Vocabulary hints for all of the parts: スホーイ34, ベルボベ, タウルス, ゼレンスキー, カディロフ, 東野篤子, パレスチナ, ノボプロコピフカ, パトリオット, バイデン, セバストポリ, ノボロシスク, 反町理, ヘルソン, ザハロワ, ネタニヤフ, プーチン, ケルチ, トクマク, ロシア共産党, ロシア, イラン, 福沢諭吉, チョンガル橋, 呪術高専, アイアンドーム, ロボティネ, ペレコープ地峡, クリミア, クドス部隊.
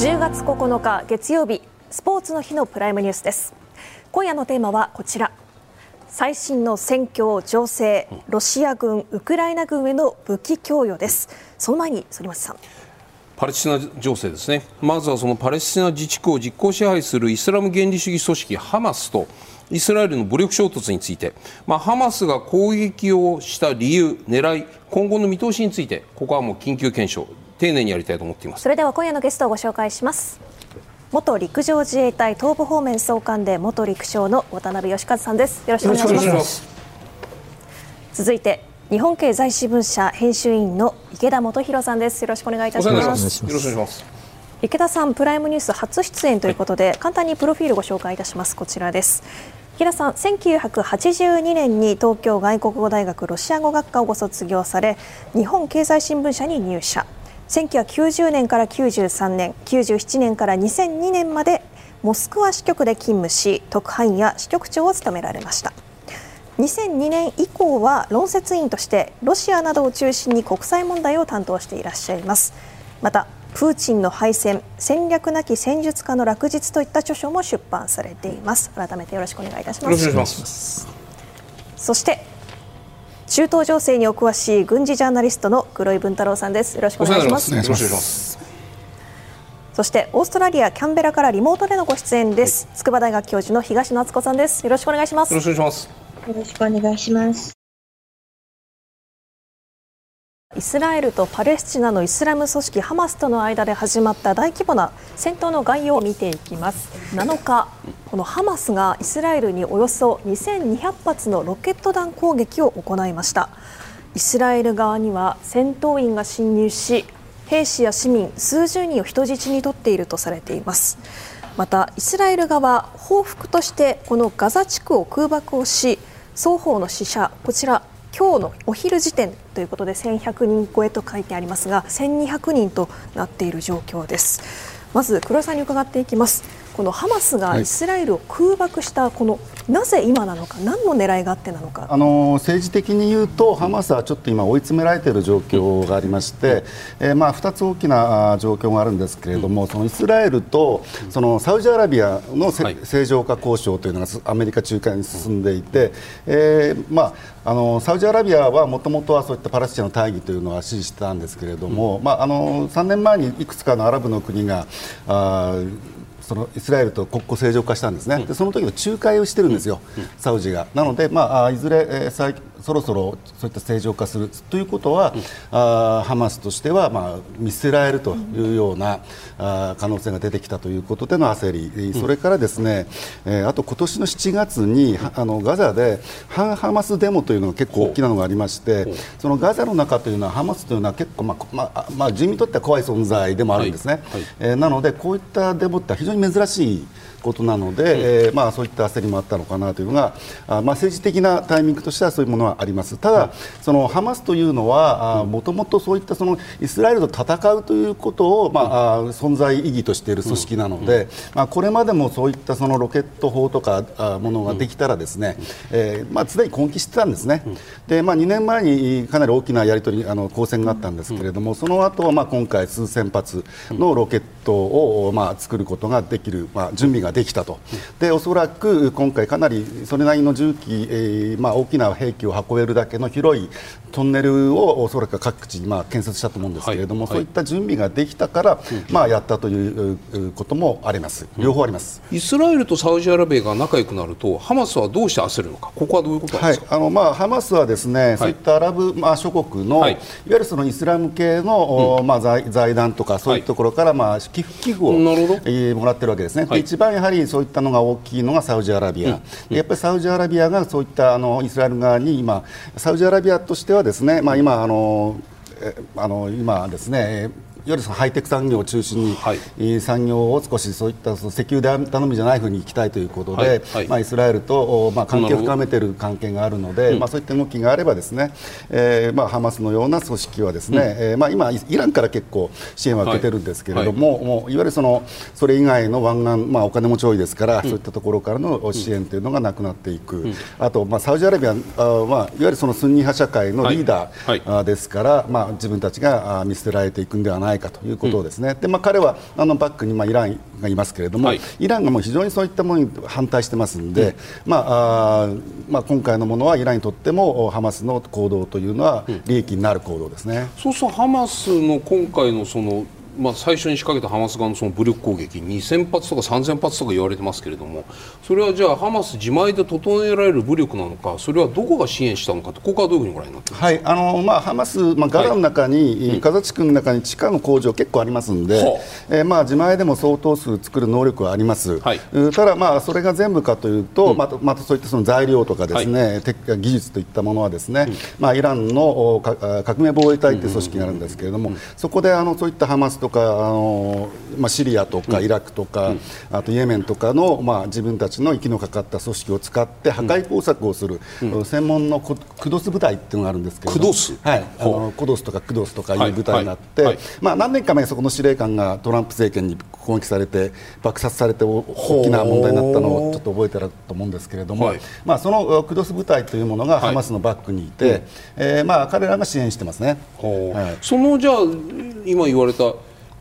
10月9日月曜日、スポーツの日のプライムニュースです。今夜のテーマはこちら、最新の戦況情勢、ロシア軍ウクライナ軍への武器供与です。その前に反町さん、パレスチナ情勢ですね。まずはそのパレスチナ自治区を実効支配するイスラム原理主義組織ハマスとイスラエルの武力衝突について、ハマスが攻撃をした理由、狙い、今後の見通しについて、ここはもう緊急検証、丁寧にやりたいと思っています。それでは今夜のゲストをご紹介します。元陸上自衛隊東部方面総監で元陸将の渡辺義一さんです。よろしくお願いします。続いて日本経済新聞社編集員の池田元弘さんです。よろしくお願いいたします。よろしくお願いします。池田さん、プライムニュース初出演ということで、簡単にプロフィールご紹介いたします。こちらです。池田さん、1982年に東京外国語大学ロシア語学科をご卒業され、日本経済新聞社に入社。1990年から93年、97年から2002年までモスクワ支局で勤務し、特派員や支局長を務められました。2002年以降は論説委員としてロシアなどを中心に国際問題を担当していらっしゃいます。また、プーチンの敗戦、戦略なき戦術家の落日といった著書も出版されています。改めてよろしくお願いいたします。よろしくお願いします。そして中東情勢にお詳しい軍事ジャーナリストの黒井文太郎さんです。よろしくお願いします。よろしくお願いします。そしてオーストラリアキャンベラからリモートでのご出演です、はい、筑波大学教授の東野篤子さんです。よろしくお願いします。よろしくお願いします。よろしくお願いします。イスラエルとパレスチナのイスラム組織ハマスとの間で始まった大規模な戦闘の概要を見ていきます。7日、このハマスがイスラエルにおよそ2200発のロケット弾攻撃を行いました。イスラエル側には戦闘員が侵入し、兵士や市民数十人を人質に取っているとされています。また、イスラエル側、報復としてこのガザ地区を空爆をし、双方の死者、こちら今日のお昼時点ということで1100人超えと書いてありますが、1200人となっている状況です。まず黒井さんに伺っていきます。このハマスがイスラエルを空爆したこの、なぜ今なのか、何の狙いがあってなのか。政治的に言うとハマスはちょっと今追い詰められている状況がありまして、2つ大きな状況があるんですけれども、そのイスラエルとそのサウジアラビアの正常化交渉というのがアメリカ仲介に進んでいて、サウジアラビアはもともとはそういったパレスチナの大義というのを支持してたんですけれども、3年前にいくつかのアラブの国がそのイスラエルと国交正常化したんですね、でその時の仲介をしてるんですよ、サウジが。なので、いずれ、そろそろそういった正常化するということは、ハマスとしては、見せられるというような、可能性が出てきたということでの焦り、それからですね、あと今年の7月にガザで反ハマスデモというのが結構大きなのがありまして、そのガザの中というのはハマスというのは結構、住民にとっては怖い存在でもあるんですね、なのでこういったデモって非常に珍しいことなので、そういった焦りもあったのかなというのが、政治的なタイミングとしてはそういうものはあります。ただ、そのハマスというのはもともとそういったそのイスラエルと戦うということを、存在意義としている組織なので、これまでもそういったそのロケット砲とかものができたらですね、常に根気してたんですね、で、2年前にかなり大きなやり取り交戦があったんですけれども、その後は今回数千発のロケットを作ることができる、準備ができたと。で、おそらく今回かなりそれなりの重機、大きな兵器を運べるだけの広いトンネルをおそらく各地に建設したと思うんですけれども、そういった準備ができたから、やったということもあります。両方あります。イスラエルとサウジアラビアが仲良くなるとハマスはどうして焦るのか、ここはどういうことなんですか。ハマスはですね、そういったアラブ、諸国の、いわゆるそのイスラム系の、財団とかそういうところから、寄付をもらってるわけですね、で一番やはりそういったのが大きいのがサウジアラビア、やっぱりサウジアラビアがそういったイスラエル側に今サウジアラビアとしてはですね、今ですね、よりハイテク産業を中心に、産業を少しそういった石油頼みじゃないふうにいきたいということで、イスラエルと、関係を深めている関係があるので、そういった動きがあればですね、ハマスのような組織はですね、今イランから結構支援は受けてるんですけれども、もういわゆるそれ以外の湾岸、お金持ち多いですから、そういったところからの支援というのがなくなっていく、あと、サウジアラビアは、いわゆるそのスンニ派社会のリーダーですから、自分たちが見捨てられていくんではないないかということですね。で、彼はバックにイランがいますけれども、イランがもう非常にそういったものに反対してますんで、今回のものはイランにとってもハマスの行動というのは利益になる行動ですね。そうするとハマスの今回のその最初に仕掛けたハマス側のその武力攻撃2000発とか3000発とか言われてますけれども、それはじゃあハマス自前で整えられる武力なのか、それはどこが支援したのかと、ここはどういうふうにご覧になっていますか。はい、ハマス、ガザの中に、ガザ地区の中に地下の工場結構ありますんで、自前でも相当数作る能力はあります。ただそれが全部かというと、またそういったその材料とかですね、技術といったものはですね、イランの革命防衛隊という組織があるんですけれども、そこでそういったハマスとかシリアとかイラクとか、あとイエメンとかの自分たちの息のかかった組織を使って破壊工作をする専門のクドス部隊っていうのがあるんですけど、クドスとかいう部隊になって、何年か前そこの司令官がトランプ政権に攻撃されて爆殺されて大きな問題になったのをちょっと覚えてると思うんですけれども、そのクドス部隊というものがハマスのバックにいて、彼らが支援してますね。そのじゃあ今言われた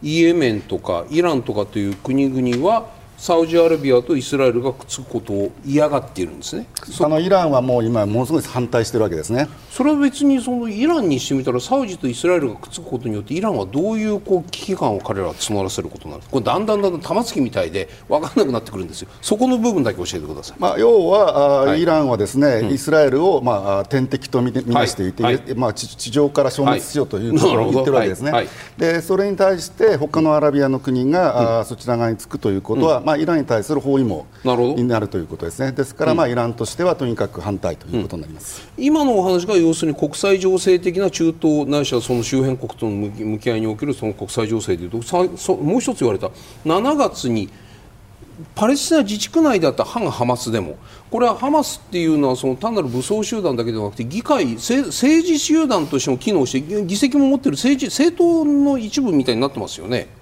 イエメンとかイランとかという国々はサウジアラビアとイスラエルがくっつくことを嫌がっているんですね。イランはもう今ものすごい反対しているわけですね。それは別にそのイランにしてみたらサウジとイスラエルがくっつくことによってイランはどういう危機感を彼らは募らせることになる。これだんだん玉突きみたいで分からなくなってくるんですよ。そこの部分だけ教えてください。要はイランはですね、イスラエルを天敵と見なしていて、地上から消滅しようということを言ってるわけですね。でそれに対して他のアラビアの国がそちら側につくということは、イランに対する包囲網になるということですね。ですからイランとしてはとにかく反対ということになります。今のお話が要するに国際情勢的な中東ないしはその周辺国との向き合いにおけるその国際情勢でいうと、もう一つ言われた7月にパレスチナ自治区内であった反ハマスデモ、これはハマスっていうのはその単なる武装集団だけではなくて政治集団としても機能して議席も持っている政党の一部みたいになってますよね。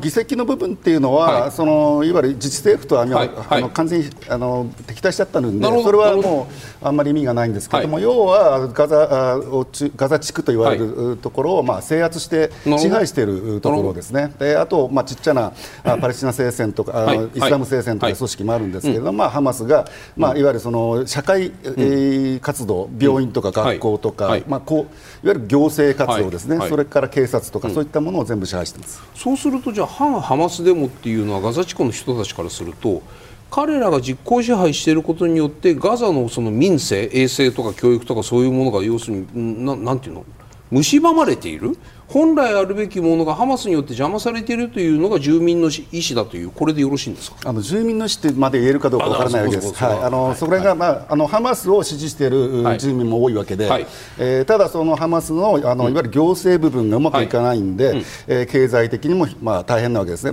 議席の部分っていうのは、いわゆる自治政府とは完全に敵対しちゃったので、それはもうあんまり意味がないんですけれども、要はガザ地区といわれるところを制圧して支配しているところですね。であとちっちゃなパレスチナ聖戦とかイスラム聖戦とか組織もあるんですけれども、ハマスがいわゆるその社会活動、病院とか学校とか、いわゆる行政活動ですね、それから警察とかそういったものを全部支配しています。そうするとじゃあ反ハマスデモっていうのはガザ地区の人たちからすると彼らが実効支配していることによってガザのその民生、衛生とか教育とかそういうものが要するになんていうの蝕まれている、本来あるべきものがハマスによって邪魔されているというのが住民の意思だという、これでよろしいんですか。住民の意思ってまで言えるかどうかわからないわけです。それがハマスを支持している住民も多いわけで、ただそのハマスのいわゆる行政部分がうまくいかないんで、経済的にも大変なわけですね。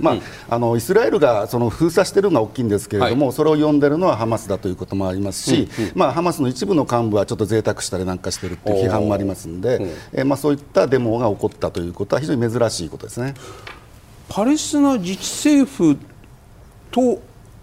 イスラエルがその封鎖しているのが大きいんですけれども、それを呼んでいるのはハマスだということもありますし、ハマスの一部の幹部はちょっと贅沢したりなんかしているという批判もありますので、そういったデモが起こったということは非常に珍しいことですね。パレスチナ自治政府と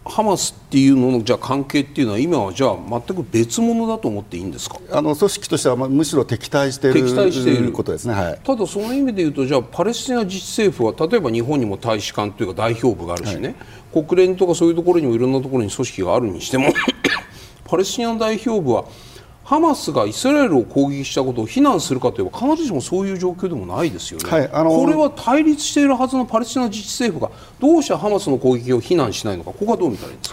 ハマスっていうののじゃあ関係っていうのは今はじゃあ全く別物だと思っていいんですか。組織としてはむしろ敵対していることですね。ただその意味でいうとじゃあパレスチナ自治政府は例えば日本にも大使館というか代表部があるしね、国連とかそういうところにもいろんなところに組織があるにしてもパレスチナ代表部はハマスがイスラエルを攻撃したことを非難するかといえば必ずしもそういう状況でもないですよね。これは対立しているはずのパレスチナ自治政府がどうしてハマスの攻撃を非難しないのか、ここはどう見たらいいんで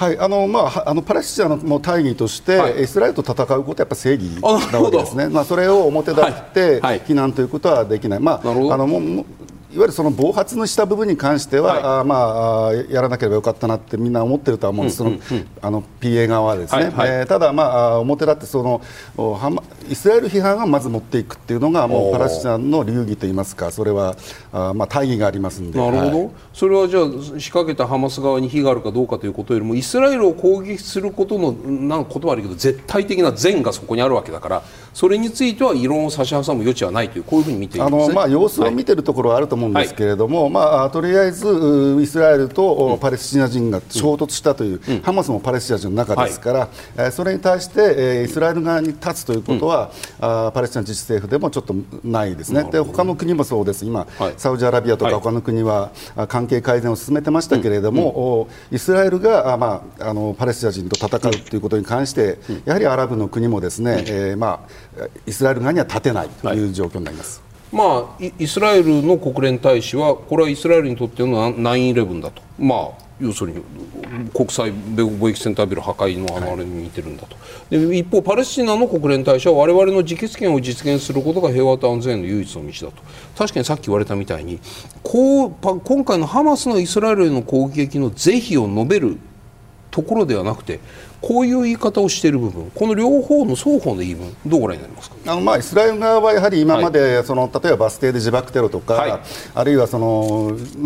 すか。パレスチナの大義として、イスラエルと戦うことはやっぱ正義なわけですね。それを表立って非難ということはできない。いわゆるその暴発のした部分に関しては、やらなければよかったなってみんな思ってるとは思うんです。PA 側ですね。ただ表立ってイスラエル批判はまず持っていくっていうのがもうパレスチナの流儀といいますか、それは大義がありますので。なるほど。それはじゃあ仕掛けたハマス側に非があるかどうかということよりもイスラエルを攻撃することのなんか言葉あるけど絶対的な善がそこにあるわけだから、それについては異論を差し挟む余地はないという、こういうふうに見ているんですね。様子を見ているところはあると思うんですけれども、とりあえずイスラエルとパレスチナ人が衝突したという、ハマスもパレスチナ人の中ですから、それに対してイスラエル側に立つということは、パレスチナ自治政府でもちょっとないですね。で、他の国もそうです。今、サウジアラビアとか他の国は関係改善を進めてましたけれども、イスラエルがパレスチナ人と戦うということに関して、やはりアラブの国もですね、イスラエル側には立てないという状況になります。イスラエルの国連大使は、これはイスラエルにとっての 9-11 だと、要するに国際貿易センタービル破壊のあれに似てるんだと、で一方、パレスチナの国連大使は我々の自決権を実現することが平和と安全への唯一の道だと。確かにさっき言われたみたいに、今回のハマスのイスラエルへの攻撃の是非を述べるところではなくて、こういう言い方をしている部分、この両方の双方の言い分、どうご覧になりますか。イスラエル側はやはり今まで、例えばバス停で自爆テロとか、あるいは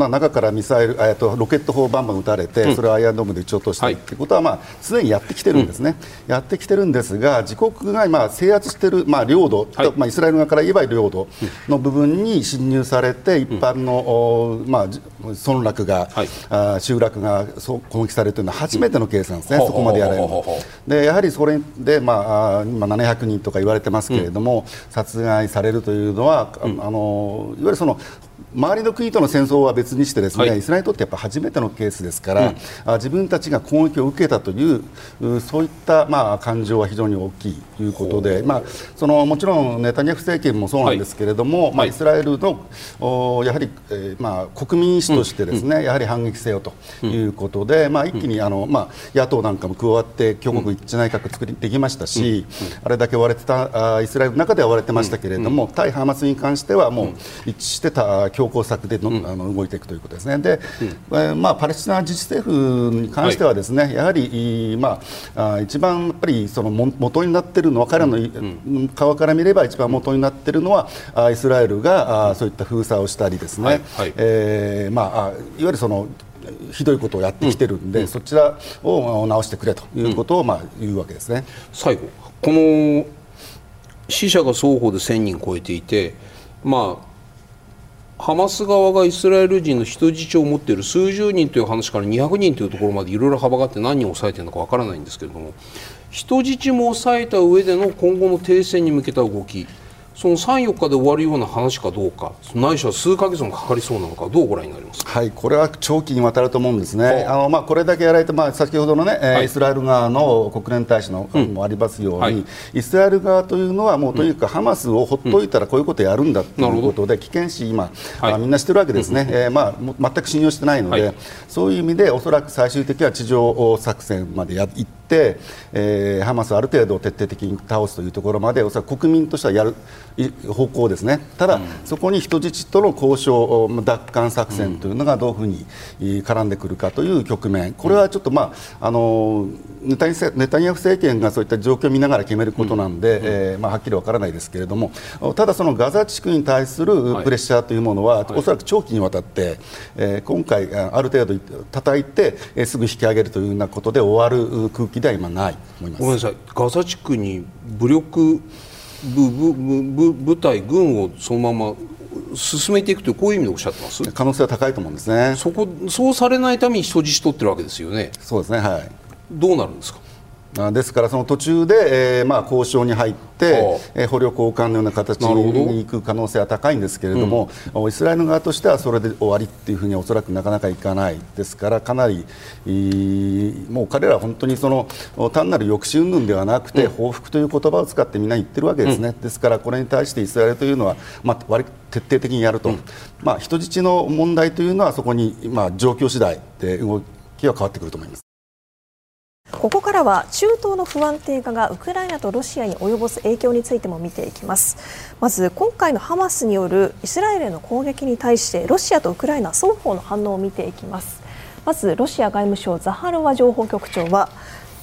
中からミサイル、ロケット砲をバンバン撃たれて、それをアイアンドームで撃ち落としているということは、常にやってきてるんですね。やってきてるんですが、自国が今制圧している、領土、イスラエル側から言えば領土の部分に侵入されて、一般の、村落が、集落が攻撃されるというのは初めてのケースなんですね。そこまでやれるで、やはりそれで、今700人とか言われてますけれども、殺害されるというのは、いわゆる周りの国との戦争は別にしてですね、イスラエルにとってやっぱ初めてのケースですから、自分たちが攻撃を受けたというそういった感情は非常に大きいということで、もちろんネタニヤフ政権もそうなんですけれども、イスラエルのやはり、国民意思としてですね、やはり反撃せよということで、一気に野党なんかも加わって強国一致内閣作りできましたし、あれだけ追われてたイスラエルの中では追われてましたけれども、対ハマスに関してはもう一致してた強硬策で動いていくということですね。で、パレスチナ自治政府に関してはですね、やはり一番やっぱり元になっているのは、彼らの側から見れば一番元になっているのは、イスラエルがそういった封鎖をしたりですね、いわゆるひどいことをやってきてるんで、そちらを直してくれということを言うわけですね。最後、この死者が双方で1000人超えていて、ハマス側がイスラエル人の人質を持っている数十人という話から200人というところまでいろいろ幅があって、何人抑えているのかわからないんですけれども、人質も抑えた上での今後の停戦に向けた動き、その3、4日で終わるような話かどうか、ないしは数ヶ月もかかりそうなのか、どうご覧になりますか。これは長期にわたると思うんですね。これだけやられて、先ほどのね、イスラエル側の国連大使のもありますように、イスラエル側というのはもうとにかくハマスをほっといたらこういうことをやるんだということで、危険視今、みんなしてるわけですね。全く信用してないので、そういう意味でおそらく最終的には地上作戦までやってで、ハマスをある程度徹底的に倒すというところまで、おそらく国民としてはやる方向ですね。ただ、そこに人質との交渉、奪還作戦というのがどういうふうに絡んでくるかという局面、これはちょっと、ネタニヤフ政権がそういった状況を見ながら決めることなんで、はっきり分からないですけれども、ただ、そのガザ地区に対するプレッシャーというものは、おそらく長期にわたって、今回、ある程度叩いて、すぐ引き上げるというようなことで終わる空気では今ないと思います。ごめんなさい、ガザ地区に武力部隊、軍をそのまま進めていくという、こういう意味でおっしゃってます。可能性は高いと思うんですね。そうされないために人質取ってるわけですよね。そうですね、どうなるんですか。ですから、その途中で、交渉に入って、捕虜交換のような形に行く可能性は高いんですけれども、イスラエル側としてはそれで終わりっていうふうにはおそらくなかなかいかないですから、かなりもう彼らは本当に単なる抑止云々ではなくて、報復という言葉を使ってみんな言ってるわけですね。ですから、これに対してイスラエルというのは徹底的にやると、人質の問題というのはそこに状況次第で動きは変わってくると思います。ここからは中東の不安定化がウクライナとロシアに及ぼす影響についても見ていきます。まず、今回のハマスによるイスラエルへの攻撃に対して、ロシアとウクライナ双方の反応を見ていきます。まず、ロシア外務省ザハロワ情報局長は、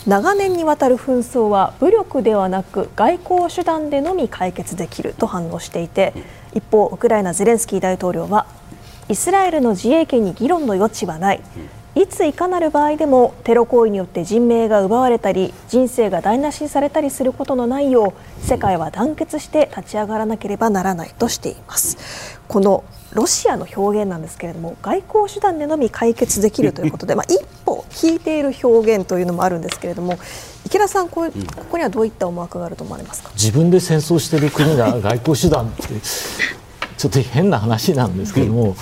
長年にわたる紛争は武力ではなく外交手段でのみ解決できると反応していて、一方、ウクライナゼレンスキー大統領は、イスラエルの自衛権に議論の余地はない、いついかなる場合でもテロ行為によって人命が奪われたり人生が台無しにされたりすることのないよう世界は団結して立ち上がらなければならないとしています。このロシアの表現なんですけれども、外交手段でのみ解決できるということで、一歩引いている表現というのもあるんですけれども、池田さん、ここにはどういった思惑があると思われますか？自分で戦争している国が外交手段ってちょっと変な話なんですけれども、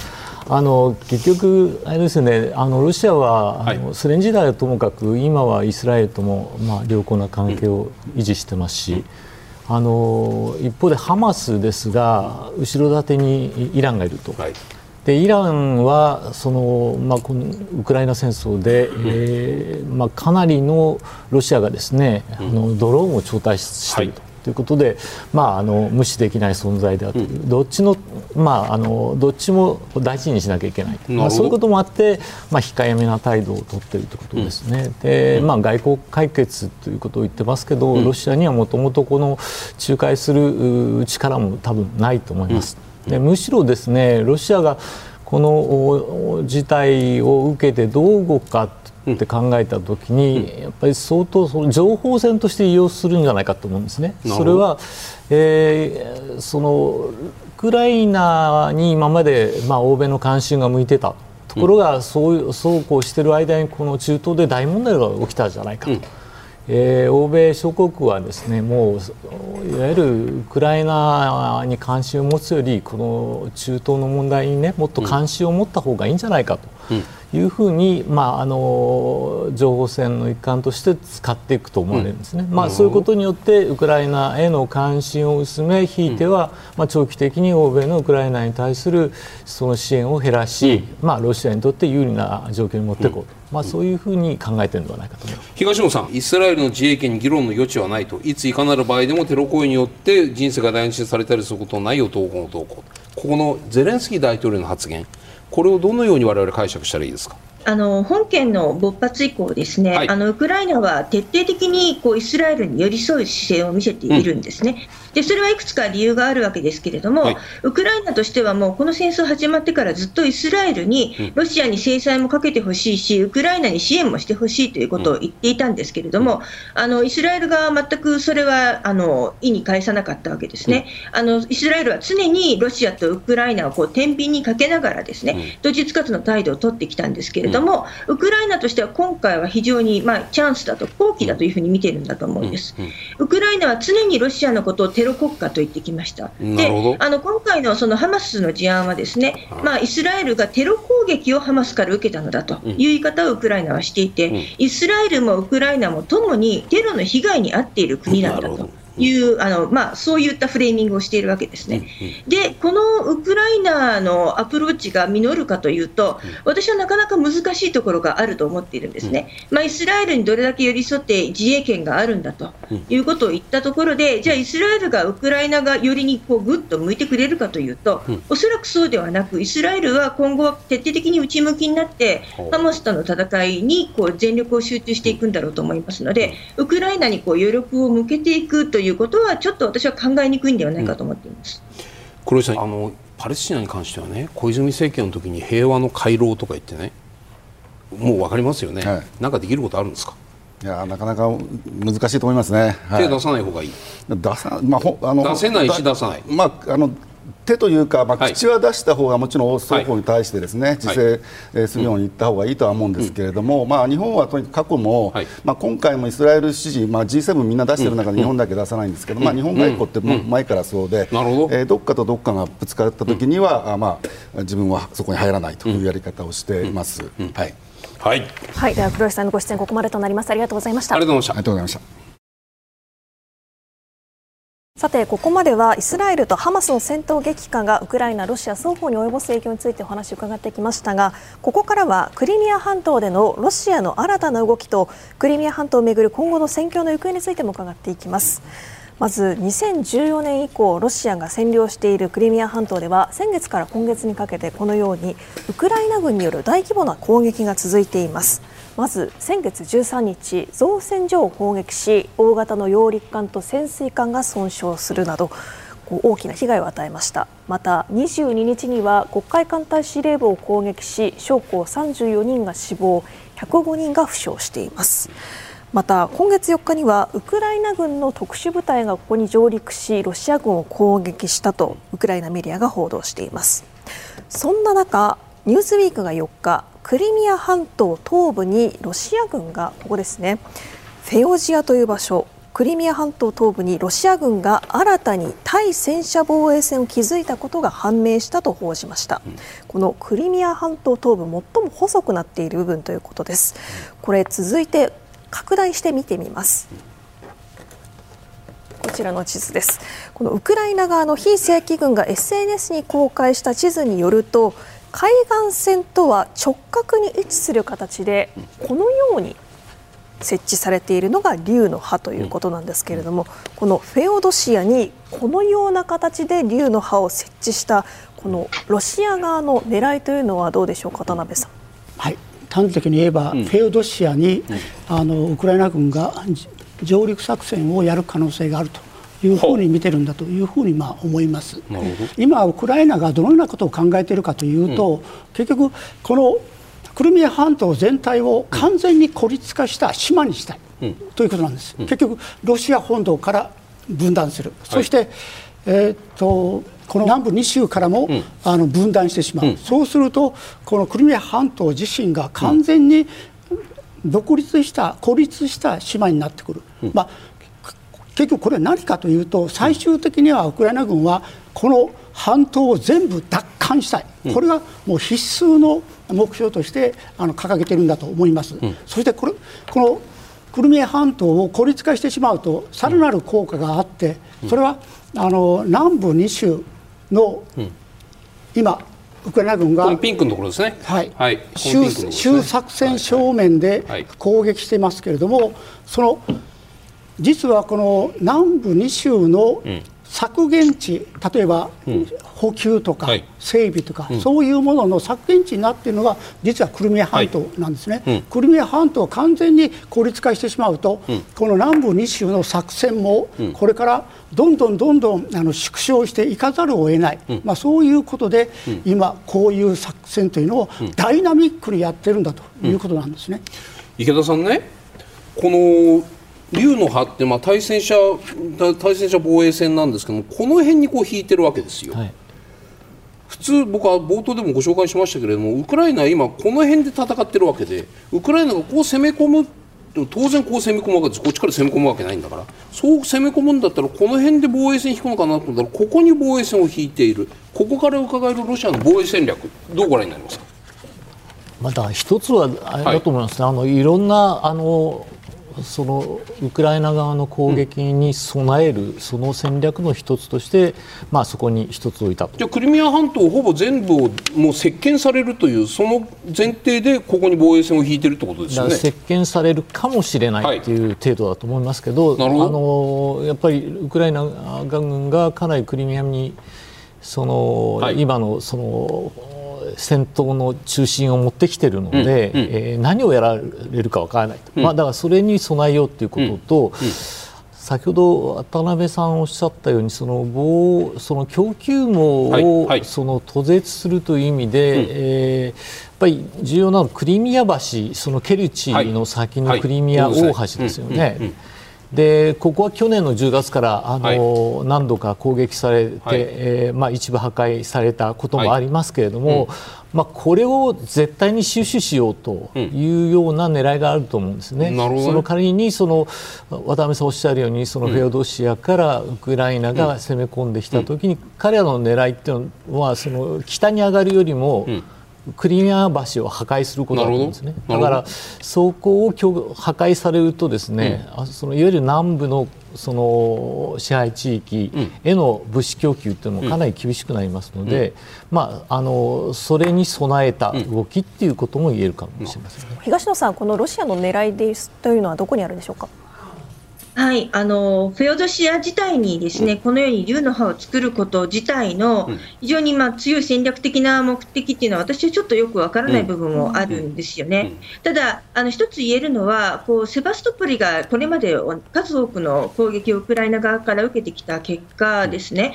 結局あれですよね、ロシアはソ連時代はともかく今はイスラエルとも良好な関係を維持してますし、一方でハマスですが後ろ盾にイランがいると、はい、でイランはこのウクライナ戦争で、かなりのロシアがですね、ドローンを調達していると。はいということで、無視できない存在である、どっちも大事にしなきゃいけない、そういうこともあって、控えめな態度を取っているということですね。で、外交解決ということを言ってますけど、ロシアにはもともとこの仲介する力も多分ないと思います。で、むしろですね、ロシアがこの事態を受けてどう動くかって考えたときに、やっぱり相当その情報戦として利用するんじゃないかと思うんですね。それは、ウクライナに今まで、欧米の関心が向いてたところが、そうこうしている間にこの中東で大問題が起きたじゃないかと、欧米諸国はですね、もういわゆるウクライナに関心を持つよりこの中東の問題にね、もっと関心を持った方がいいんじゃないかと、いうふうに、情報戦の一環として使っていくと思われるんですね。そういうことによってウクライナへの関心を薄め、ひいては、長期的に欧米のウクライナに対するその支援を減らし、ロシアにとって有利な状況に持っていこうと、そういうふうに考えているのではないかと思います。東野さん、イスラエルの自衛権に議論の余地はないと、いついかなる場合でもテロ行為によって人生が台無しにされたりすることのないよ、ここのゼレンスキー大統領の発言、これをどのように我々解釈したらいいですか？本件の勃発以降ですね、ウクライナは徹底的にイスラエルに寄り添う姿勢を見せているんですね。でそれはいくつか理由があるわけですけれども、ウクライナとしてはもうこの戦争始まってからずっとイスラエルに、ロシアに制裁もかけてほしいし、ウクライナに支援もしてほしいということを言っていたんですけれども、イスラエル側は全くそれは意に介さなかったわけですね。イスラエルは常にロシアとウクライナを天秤にかけながらですね、どっちつかずの態度を取ってきたんですけれども、ウクライナとしては今回は非常に、チャンスだと、好機だというふうに見ているんだと思うんです。ウクライナは常にロシアのことをテロ国家と言ってきました。で、今回のそのハマスの事案はですね、イスラエルがテロ攻撃をハマスから受けたのだという言い方をウクライナはしていて、イスラエルもウクライナもともにテロの被害に遭っている国なんだと。いうそういったフレーミングをしているわけですね。で、このウクライナのアプローチが実るかというと、私はなかなか難しいところがあると思っているんですね。イスラエルにどれだけ寄り添って自衛権があるんだということを言ったところで、じゃあイスラエルがウクライナがよりにぐっと向いてくれるかというと、おそらくそうではなく、イスラエルは今後は徹底的に内向きになってハマスとの戦いに全力を集中していくんだろうと思いますので、ウクライナに余力を向けていくということはちょっと私は考えにくいんではないかと思っています。黒井さん、パレスチナに関してはね、小泉政権の時に平和の回廊とか言ってね、もう分かりますよね。なんかできることあるんですか？いや、なかなか難しいと思いますね。手出さない方がいい。出せないし出さない。手というか、口は出した方がもちろん双方に対してですね、自制するように言った方がいいとは思うんですけれども、日本はとにかく過去も今回もイスラエル支持、G7 みんな出している中で日本だけ出さないんですけど、日本外交って前からそうで、どっかとどっかがぶつかった時には自分はそこに入らないというやり方をしています。では黒井さんのご出演ここまでとなります。ありがとうございました。ありがとうございました。さて、ここまではイスラエルとハマスの戦闘激化がウクライナ、ロシア双方に及ぼす影響についてお話を伺ってきましたが、ここからはクリミア半島でのロシアの新たな動きとクリミア半島をめぐる今後の戦況の行方についても伺っていきます。まず2014年以降ロシアが占領しているクリミア半島では、先月から今月にかけてこのようにウクライナ軍による大規模な攻撃が続いています。まず先月13日、造船所を砲撃し、大型の揚陸艦と潜水艦が損傷するなど、大きな被害を与えました。また22日には黒海艦隊司令部を攻撃し、将校34人が死亡、105人が負傷しています。また今月4日にはウクライナ軍の特殊部隊がここに上陸し、ロシア軍を攻撃したとウクライナメディアが報道しています。そんな中、ニューズウィークが4日クリミア半島東部にロシア軍が、ここですね、フェオジアという場所、クリミア半島東部にロシア軍が新たに対戦車防衛線を築いたことが判明したと報じました。このクリミア半島東部、最も細くなっている部分ということです。これ続いて拡大して見てみます。こちらの地図です。このウクライナ側の非正規軍が SNS に公開した地図によると、海岸線とは直角に位置する形でこのように設置されているのが竜の歯ということなんですけれども、このフェオドシアにこのような形で竜の歯を設置したこのロシア側の狙いというのはどうでしょうか、田辺さん。はい、端的に言えば、フェオドシアにウクライナ軍が上陸作戦をやる可能性があるというふうに見てるんだというふうに思います。今ウクライナがどのようなことを考えているかというと、結局このクリミア半島全体を完全に孤立化した島にしたい、ということなんです。結局ロシア本土から分断する、そして、この南部2州からも、分断してしまう、そうするとこのクリミア半島自身が完全に独立した孤立した島になってくる、結局これは何かというと、最終的にはウクライナ軍はこの半島を全部奪還したい、これがもう必須の目標として掲げているんだと思います。そしてこのクリミア半島を孤立化してしまうとさらなる効果があって、それは南部2州の今ウクライナ軍がこのピンクのところですね、州作戦正面で攻撃していますけれども、その実はこの南部2州の削減地、例えば補給とか整備とか、そういうものの削減地になっているのが実はクリミア半島なんですね。クリミア半島を完全に孤立化してしまうと、この南部2州の作戦もこれからどんどん縮小していかざるを得ない、そういうことで今こういう作戦というのをダイナミックにやっているんだということなんですね。池田さんね、この竜の歯って対戦車防衛戦なんですけども、この辺にこう引いてるわけですよ、普通。僕は冒頭でもご紹介しましたけれども、ウクライナは今この辺で戦ってるわけで、ウクライナがこう攻め込む、当然こう攻め込むわけです。こっちから攻め込むわけないんだから、そう攻め込むんだったらこの辺で防衛線引くのかなと思ったら、ここに防衛線を引いている。ここから伺えるロシアの防衛戦略、どうご覧になりますか。また一つはあれだと思いますね、いろんなそのウクライナ側の攻撃に備える、その戦略の一つとして、そこに一つ置いたと。じゃあクリミア半島ほぼ全部をもう席巻されるという、その前提でここに防衛線を引いているということですよね。席巻されるかもしれないという程度だと思いますけど、やっぱりウクライナ軍がかなりクリミアに今のその戦闘の中心を持ってきているので、何をやられるかわからないと、だからそれに備えようということと、先ほど渡辺さんおっしゃったようにその供給網を途絶するという意味で、やっぱり重要なのはクリミア橋、そのケルチの先のクリミア大橋ですよね。でここは去年の10月から何度か攻撃されて、一部破壊されたこともありますけれども、これを絶対に収拾しようというような狙いがあると思うんですね。その仮に渡辺さんおっしゃるように、そのフェオドシアからウクライナが攻め込んできたときに、彼らの狙いっていうのは北に上がるよりも、クリミア橋を破壊することだと思うんですね。だからそこを破壊されるとですね、いわゆる南部のその支配地域への物資供給というのもかなり厳しくなりますので、それに備えた動きということも言えるかもしれませんね。東野さん、このロシアの狙いですというのはどこにあるでしょうか。はい、フェオドシア自体にですね、このように竜の歯を作ること自体の非常に強い戦略的な目的っていうのは、私はちょっとよくわからない部分もあるんですよね。ただ、一つ言えるのは、セバストポリがこれまで数多くの攻撃をウクライナ側から受けてきた結果ですね、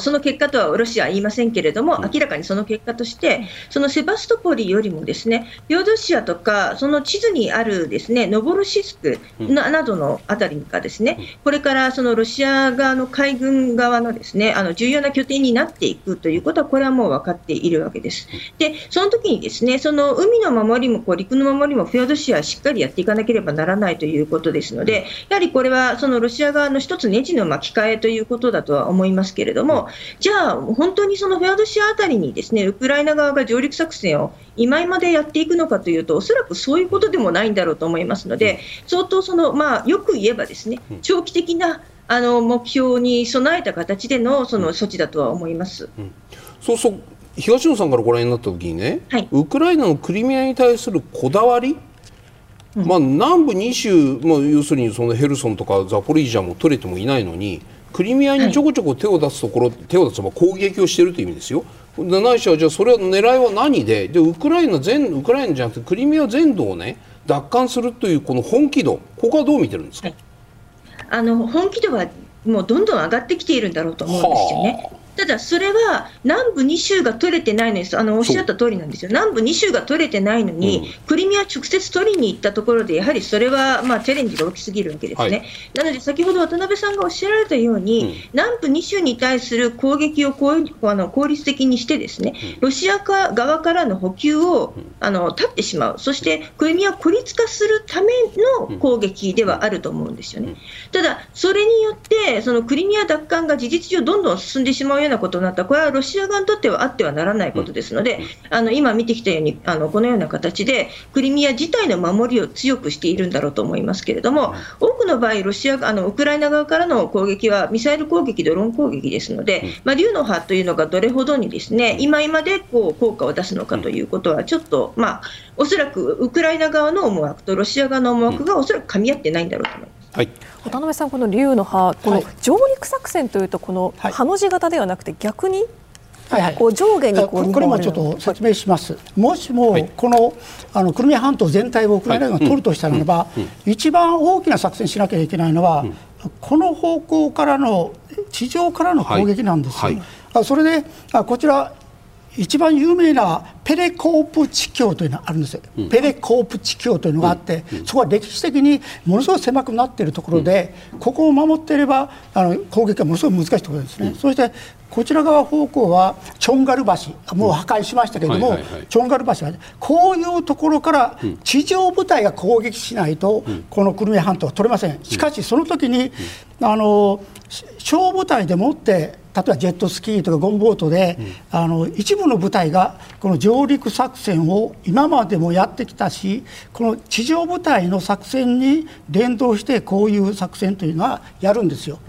その結果とはロシアは言いませんけれども、明らかにその結果として、そのセバストポリよりもですね、フェオドシアとか、その地図にあるですね、ノボロシスクなどのあたりがですね、これからそのロシア側の海軍側のですね、重要な拠点になっていくということは、これはもう分かっているわけです。で、その時にですね、その海の守りも陸の守りもフェオドシアはしっかりやっていかなければならないということですので、やはりこれはそのロシア側の一つネジの巻き替えということだとは思いますけれども、じゃあ本当にそのフェオドシアあたりにですね、ウクライナ側が上陸作戦を今までやっていくのかというと、おそらくそういうことでもないんだろうと思いますので、相当その、よく言えばですね、長期的な目標に備えた形でのその措置だとは思います。そうそう、東野さんからご覧になったときにね、はい、ウクライナのクリミアに対するこだわり、南部2州、要するにそのヘルソンとかザポリージャも取れてもいないのに、クリミアにちょこちょこ手を出すところ、手を出せば攻撃をしているという意味ですよ。ないしはじゃあそれは狙いは何で、ウクライナじゃなくてクリミア全土をね、奪還するというこの本気度、ここはどう見てるんですか。本気度はもうどんどん上がってきているんだろうと思うんですよね。ただ、それは南部2州が取れてないのに、おっしゃった通りなんですよ。南部2州が取れてないのに、クリミア直接取りに行ったところで、やはりそれはチャレンジが大きすぎるわけですね。なので、先ほど渡辺さんがおっしゃられたように、南部2州に対する攻撃を効率的にしてですね、ロシア側からの補給を断ってしまう。そして、クリミアを孤立化するための攻撃ではあると思うんですよね。ただ、それによって、そのクリミア奪還が事実上どんどん進んでしまうようなことになった。これはロシア側にとってはあってはならないことですので、今見てきたようにこのような形でクリミア自体の守りを強くしているんだろうと思いますけれども、多くの場合ウクライナ側からの攻撃はミサイル攻撃、ドローン攻撃ですので、竜の歯というのがどれほどにですね、今で効果を出すのかということは、ちょっとおそらくウクライナ側の思惑とロシア側の思惑がおそらくかみ合ってないんだろうと思います。渡辺さん、この竜の歯、この上陸作戦というと、このハの字型ではなくて、逆に上下にこれもちょっと説明します、もしもこのクリミア半島全体をウクライナが取るとしたならば、一番大きな作戦しなきゃいけないのは、この方向からの、地上からの攻撃なんですよ。それでこちら一番有名なペレコープ地峡というのがあるんですよ。ペレコープ地峡というのがあって、そこは歴史的にものすごい狭くなっているところで、ここを守っていれば攻撃がものすごい難しいところですね。そしてこちら側方向はチョンガル橋、もう破壊しましたけれども、チョンガル橋はこういうところから地上部隊が攻撃しないと、このクリミア半島は取れません。しかしその時に小部隊でもって例えばジェットスキーとかゴムボートで、一部の部隊がこの上陸作戦を今までもやってきたし、この地上部隊の作戦に連動してこういう作戦というのはやるんですよ。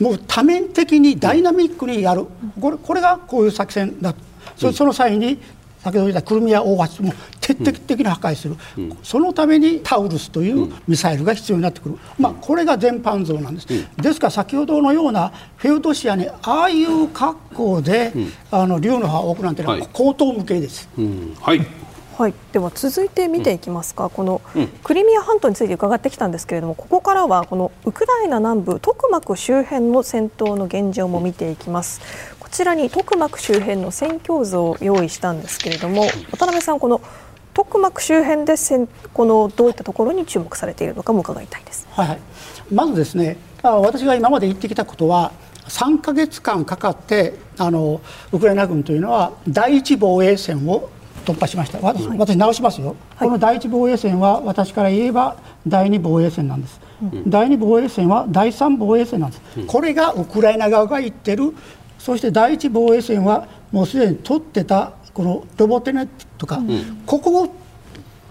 もう多面的にダイナミックにやる、これがこういう作戦だと。その際に先ほど言ったクリミア大橋も徹底的に破壊する、そのためにタウルスというミサイルが必要になってくる、これが全般像なんです。ですから先ほどのようなフェオドシアにああいう格好で竜の歯を置くなんていうのは荒唐無稽です。では続いて見ていきますか。このクリミア半島について伺ってきたんですけれども、ここからはこのウクライナ南部トクマク周辺の戦闘の現状も見ていきます。こちらにトクマク周辺の戦況図を用意したんですけれども、渡辺さん、このトクマク周辺でどういったところに注目されているのかも伺いたいです。まずですね、私が今まで言ってきたことは、3ヶ月間かかってウクライナ軍というのは第一防衛線を突破しました。私直しますよ、この第一防衛線は私から言えば第二防衛線なんです。第二防衛線は第三防衛線なんです。これがウクライナ側が言ってる。そして第一防衛線はもうすでに取ってたこのロボテネとか、ここを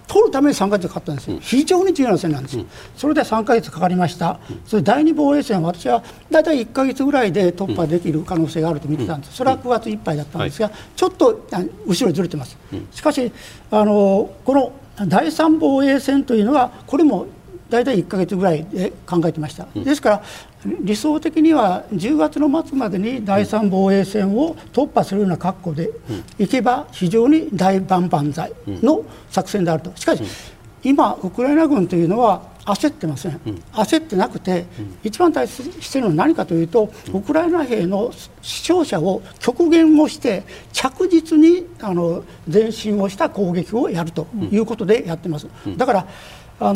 取るために3ヶ月かかったんですよ。非常に重要な線なんですよ。それで3ヶ月かかりました。それ第二防衛線は私は大体1ヶ月ぐらいで突破できる可能性があると見てたんです。それは9月いっぱいだったんですが、ちょっと後ろにずれてます。しかしこの第三防衛線というのはこれも大体1ヶ月ぐらいで考えてました。ですから理想的には10月の末までに第3防衛線を突破するような格好でいけば非常に大万々歳の作戦であると。しかし今ウクライナ軍というのは焦ってません。焦ってなくて一番大切にしているのは何かというと、ウクライナ兵の死傷者を極限をして着実に前進をした攻撃をやるということでやってます。だから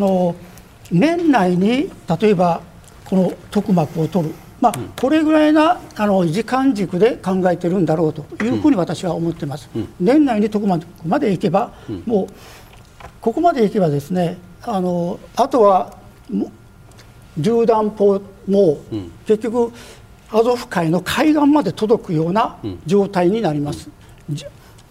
年内に例えばこの特幕を取る、これぐらいな時間軸で考えているんだろうというふうに私は思っています。年内に特幕まで行けば、もうここまで行けばですね、あとは榴弾砲も結局アゾフ海の海岸まで届くような状態になります。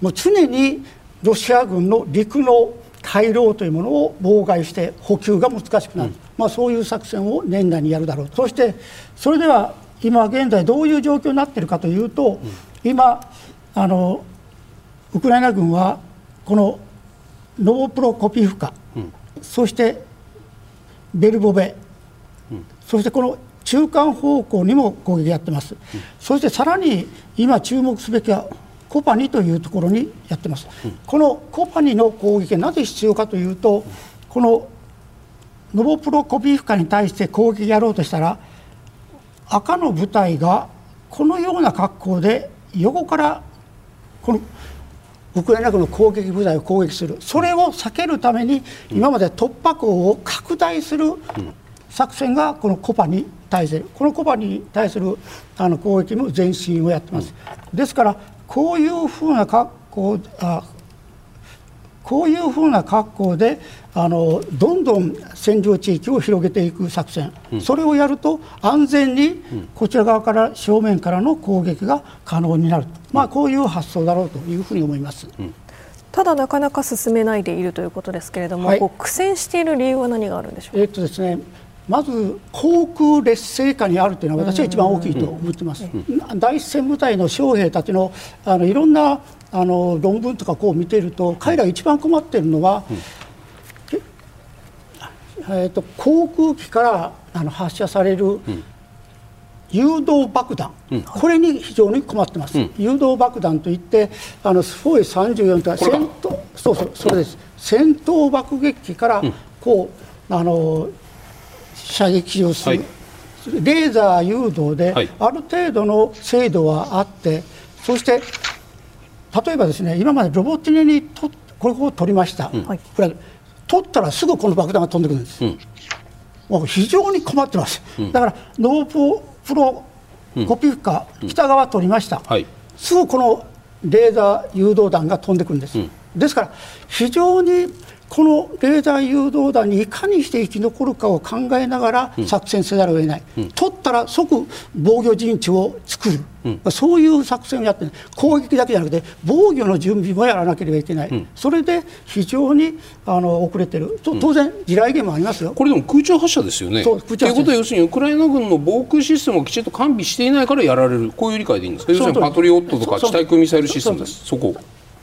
もう常にロシア軍の陸の回廊というものを妨害して補給が難しくなる、そういう作戦を年内にやるだろう。そしてそれでは今現在どういう状況になっているかというと、今ウクライナ軍はこのノボプロコピフカ、そしてベルボベ、そしてこの中間方向にも攻撃やってます、そしてさらに今注目すべきはコパニというところにやってます、このコパニの攻撃がなぜ必要かというと、このノボプロコピフカに対して攻撃やろうとしたら、赤の部隊がこのような格好で横からこのウクライナ軍の攻撃部隊を攻撃する、それを避けるために今まで突破口を拡大する作戦がこのコパに対する攻撃の前進をやっています。ですからこういうふうな格好でどんどん占領地域を広げていく作戦、それをやると安全にこちら側から正面からの攻撃が可能になる、こういう発想だろうというふうに思います、ただなかなか進めないでいるということですけれども、苦戦している理由は何があるんでしょうか。ですね、まず航空劣勢下にあるというのは私は一番大きいと思っています。第一線部隊の将兵たちのいろんな論文とかこう見ていると、彼らが一番困っているのは、航空機から発射される誘導爆弾、これに非常に困っています、誘導爆弾といってスフォイ34とか戦闘爆撃機からこう射撃をする、レーザー誘導である程度の精度はあって、そして例えばですね、今までロボティネにこれを取りました、取ったらすぐこの爆弾が飛んでくるんです、もう非常に困ってます、だからノープロコピフカ、北側取りました、すぐこのレーザー誘導弾が飛んでくるんです、ですから非常にこのレーダー誘導弾にいかにして生き残るかを考えながら作戦せざるを得ない、取ったら即防御陣地を作る、そういう作戦をやって、攻撃だけじゃなくて防御の準備もやらなければいけない、それで非常に遅れている。当然地雷原もありますよ。これでも空中発射ですよね。そう、空中発射です。ということは要するにウクライナ軍の防空システムをきちんと完備していないからやられる、こういう理解でいいんですか。要するにパトリオットとか地対空ミサイルシステムです。そこ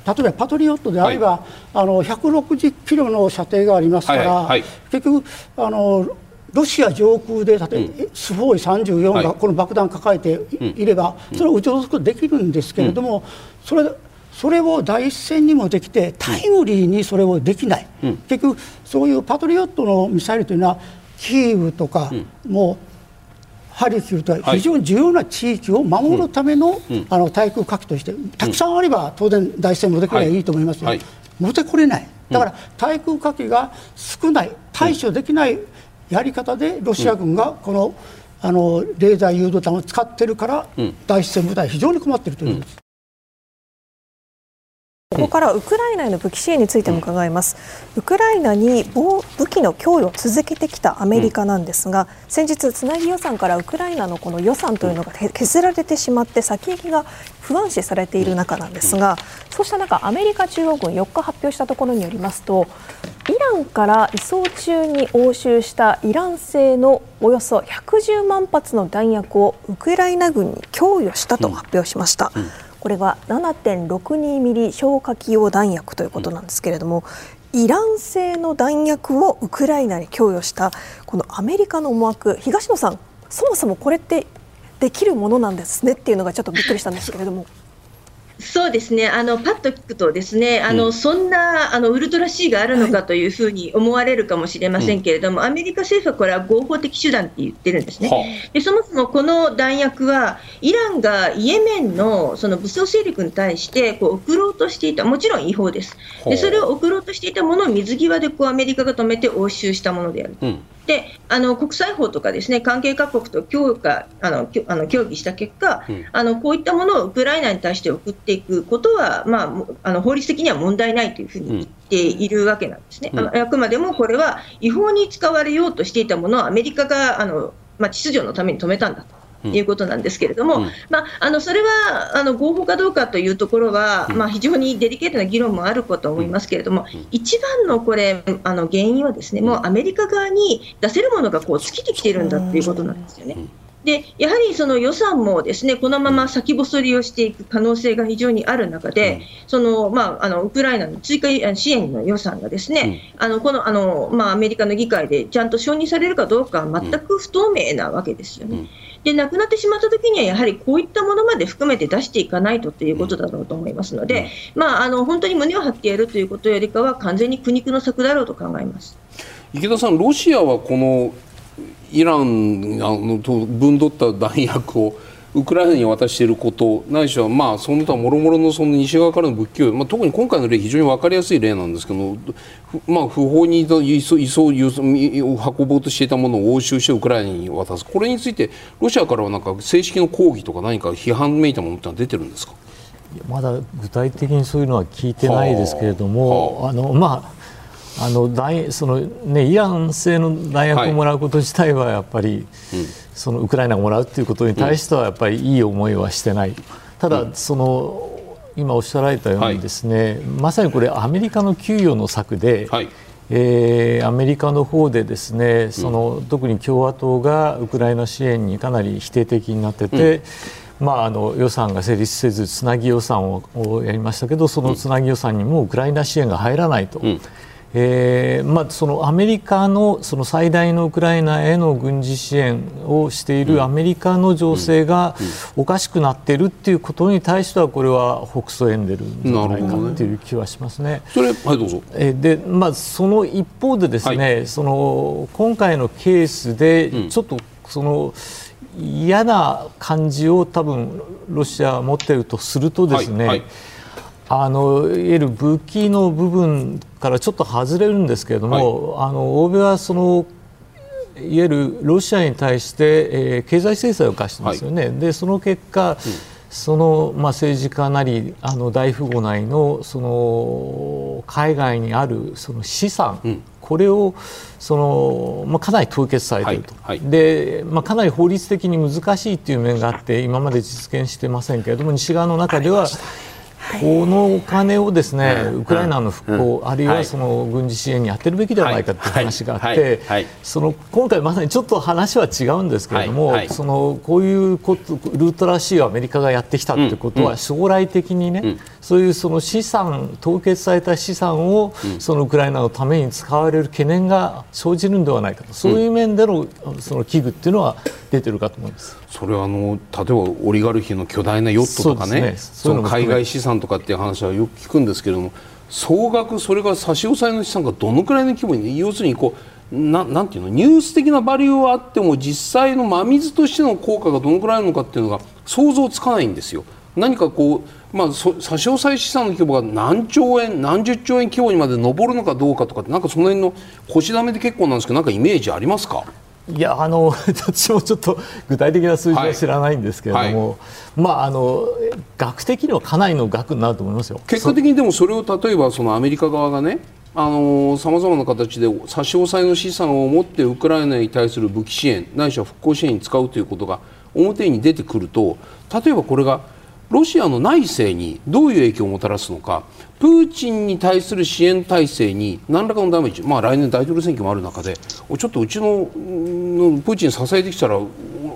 例えばパトリオットであれば、160キロの射程がありますから、結局ロシア上空で例えば、スフォイ34がこの爆弾を抱えていれば、それを撃ち落とすことができるんですけれども、それを第一線にもできてタイムリーにそれをできない、結局そういうパトリオットのミサイルというのはキーウとかもうハルキウとは非常に重要な地域を守るための、対空火器としてたくさんあれば当然大戦もできればいいと思いますが、持てこれない。だから対空火器が少ない、対処できないやり方でロシア軍がこの、レーザー誘導弾を使っているから、第一線部隊非常に困っているということです。ここからウクライナへの武器支援についても伺います。ウクライナに武器の供与を続けてきたアメリカなんですが、先日つなぎ予算からウクライナのこの予算というのが削られてしまって先行きが不安視されている中なんですが、そうした中アメリカ中央軍4日発表したところによりますと、イランから移送中に押収したイラン製のおよそ110万発の弾薬をウクライナ軍に供与したと発表しました。これは 7.62 ミリ消火器用弾薬ということなんですけれども、イラン製の弾薬をウクライナに供与したこのアメリカの思惑、東野さん、そもそもこれってできるものなんですねっていうのがちょっとびっくりしたんですけれども。そうですね、パッと聞くとですね、そんなウルトラ C があるのかというふうに思われるかもしれませんけれども、アメリカ政府はこれは合法的手段って言ってるんですね。でそもそもこの弾薬はイランがイエメンのその武装勢力に対してこう送ろうとしていた、もちろん違法です。でそれを送ろうとしていたものを水際でこうアメリカが止めて押収したものであると。で国際法とかですね、関係各国と協議した結果、こういったものをウクライナに対して送っていくことは、法律的には問題ないというふうに言っているわけなんですね。あくまでもこれは違法に使われようとしていたものをアメリカが秩序のために止めたんだと。いうことなんですけれども、それは合法かどうかというところは、非常にデリケートな議論もあることは思いますけれども、一番のこれ原因はですね、もうアメリカ側に出せるものがこう尽きてきているんだということなんですよね。でやはりその予算もですね、このまま先細りをしていく可能性が非常にある中で、ウクライナの追加支援の予算がですね、アメリカの議会でちゃんと承認されるかどうかは全く不透明なわけですよね。でなくなってしまったときには、やはりこういったものまで含めて出していかないとということだろうと思いますので、本当に胸を張ってやるということよりかは、完全に苦肉の策だろうと考えます。池田さん、ロシアはこのイランと分取った弾薬をウクライナに渡していること、ないしはその他もろもろの西側からの武器供与、特に今回の例、非常に分かりやすい例なんですけど、不法に運ぼうとしていたものを押収してウクライナに渡す、これについてロシアからはなんか正式の抗議とか何か批判めいたものってのは出てるんですか？いや、まだ具体的にそういうのは聞いてないですけれども、イラン製の弾薬をもらうこと自体はやっぱり、そのウクライナがもらうということに対してはやっぱりいい思いはしてない。ただ、今おっしゃられたようにですね、まさにこれアメリカの給与の策で、アメリカの方でですね、特に共和党がウクライナ支援にかなり否定的になってて、予算が成立せずつなぎ予算をやりましたけど、そのつなぎ予算にもウクライナ支援が入らないと。アメリカの最大のウクライナへの軍事支援をしているアメリカの情勢がおかしくなっているということに対しては、これはホクソエンデルじゃないかという気はしますね。それ、はい、どうぞ。で、その一方でですね、今回のケースでちょっと嫌な感じを多分ロシアは持っているとするとですね、いわゆる武器の部分からちょっと外れるんですけれども、欧米はいわゆるロシアに対して、経済制裁を課してますよね。でその結果、政治家なり大富豪なりの海外にある資産、これをかなり凍結されていると、でかなり法律的に難しいという面があって今まで実現していませんけれども、西側の中ではこのお金をですね、ウクライナの復興、あるいは軍事支援に充てるべきではないかという話があって、今回まさにちょっと話は違うんですけれども、こういうことルートらしいアメリカがやってきたということは、将来的にね、そういう資産、凍結された資産をウクライナのために使われる懸念が生じるのではないかと、そういう面での危惧っていうのは出てるかと思います。それは例えばオリガルヒの巨大なヨットとかね、海外資産とかっていう話はよく聞くんですけれども、総額、それから差し押さえの資産がどのくらいの規模に、要するになんていうの、ニュース的なバリューはあっても実際の真水としての効果がどのくらいあるのかっていうのが想像つかないんですよ。何か差し押さえ資産の規模が何兆円何十兆円規模にまで上るのかどうかとかって、なんかその辺の腰だめで結構なんですけど、なんかイメージありますか？いや、私もちょっと具体的な数字は知らないんですけれども、額的にはかなりの額になると思いますよ。結果的にでもそれを例えばアメリカ側がね、さまざまな形で差し押さえの資産を持ってウクライナに対する武器支援ないしは復興支援に使うということが表に出てくると、例えばこれがロシアの内政にどういう影響をもたらすのか、プーチンに対する支援体制に何らかのダメージ、来年大統領選挙もある中で、ちょっとうちのプーチン支えてきたら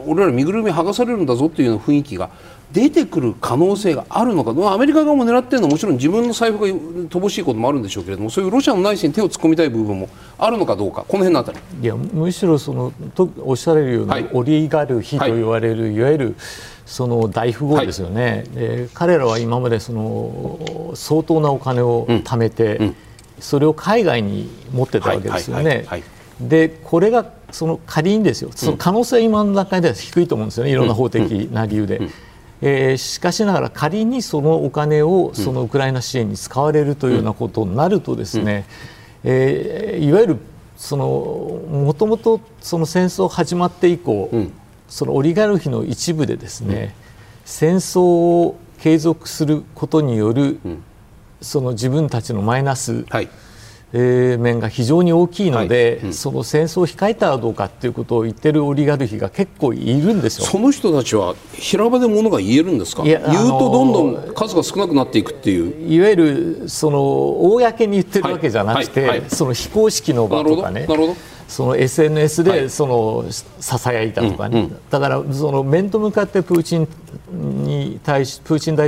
俺ら身ぐるみ剥がされるんだぞというような雰囲気が出てくる可能性があるのか、アメリカ側も狙っているのはもちろん自分の財布が乏しいこともあるんでしょうけれども、そういうロシアの内政に手を突っ込みたい部分もあるのかどうか、この辺のあたり。いや、むしろそのとおっしゃられるようなオリガルヒと言われる、いわゆるその大富豪ですよね、彼らは今までその相当なお金を貯めて、それを海外に持ってたわけですよね。でこれがその仮にですよ、その可能性は今の段階では低いと思うんですよね、いろんな法的な理由で。しかしながら仮にそのお金をそのウクライナ支援に使われるというようなことになるとですね、いわゆるそのもともとその戦争始まって以降、そのオリガルヒの一部でですね、戦争を継続することによるその自分たちのマイナス、面が非常に大きいので、その戦争を控えたらどうかということを言っているオリガルヒが結構いるんですよ。その人たちは平場でものが言えるんですか。言うとどんどん数が少なくなっていくっていう、いわゆるその公に言ってるわけじゃなくて、その非公式の場とかね、その SNS でそのささやいたとかね、だからその面と向かってプーチン大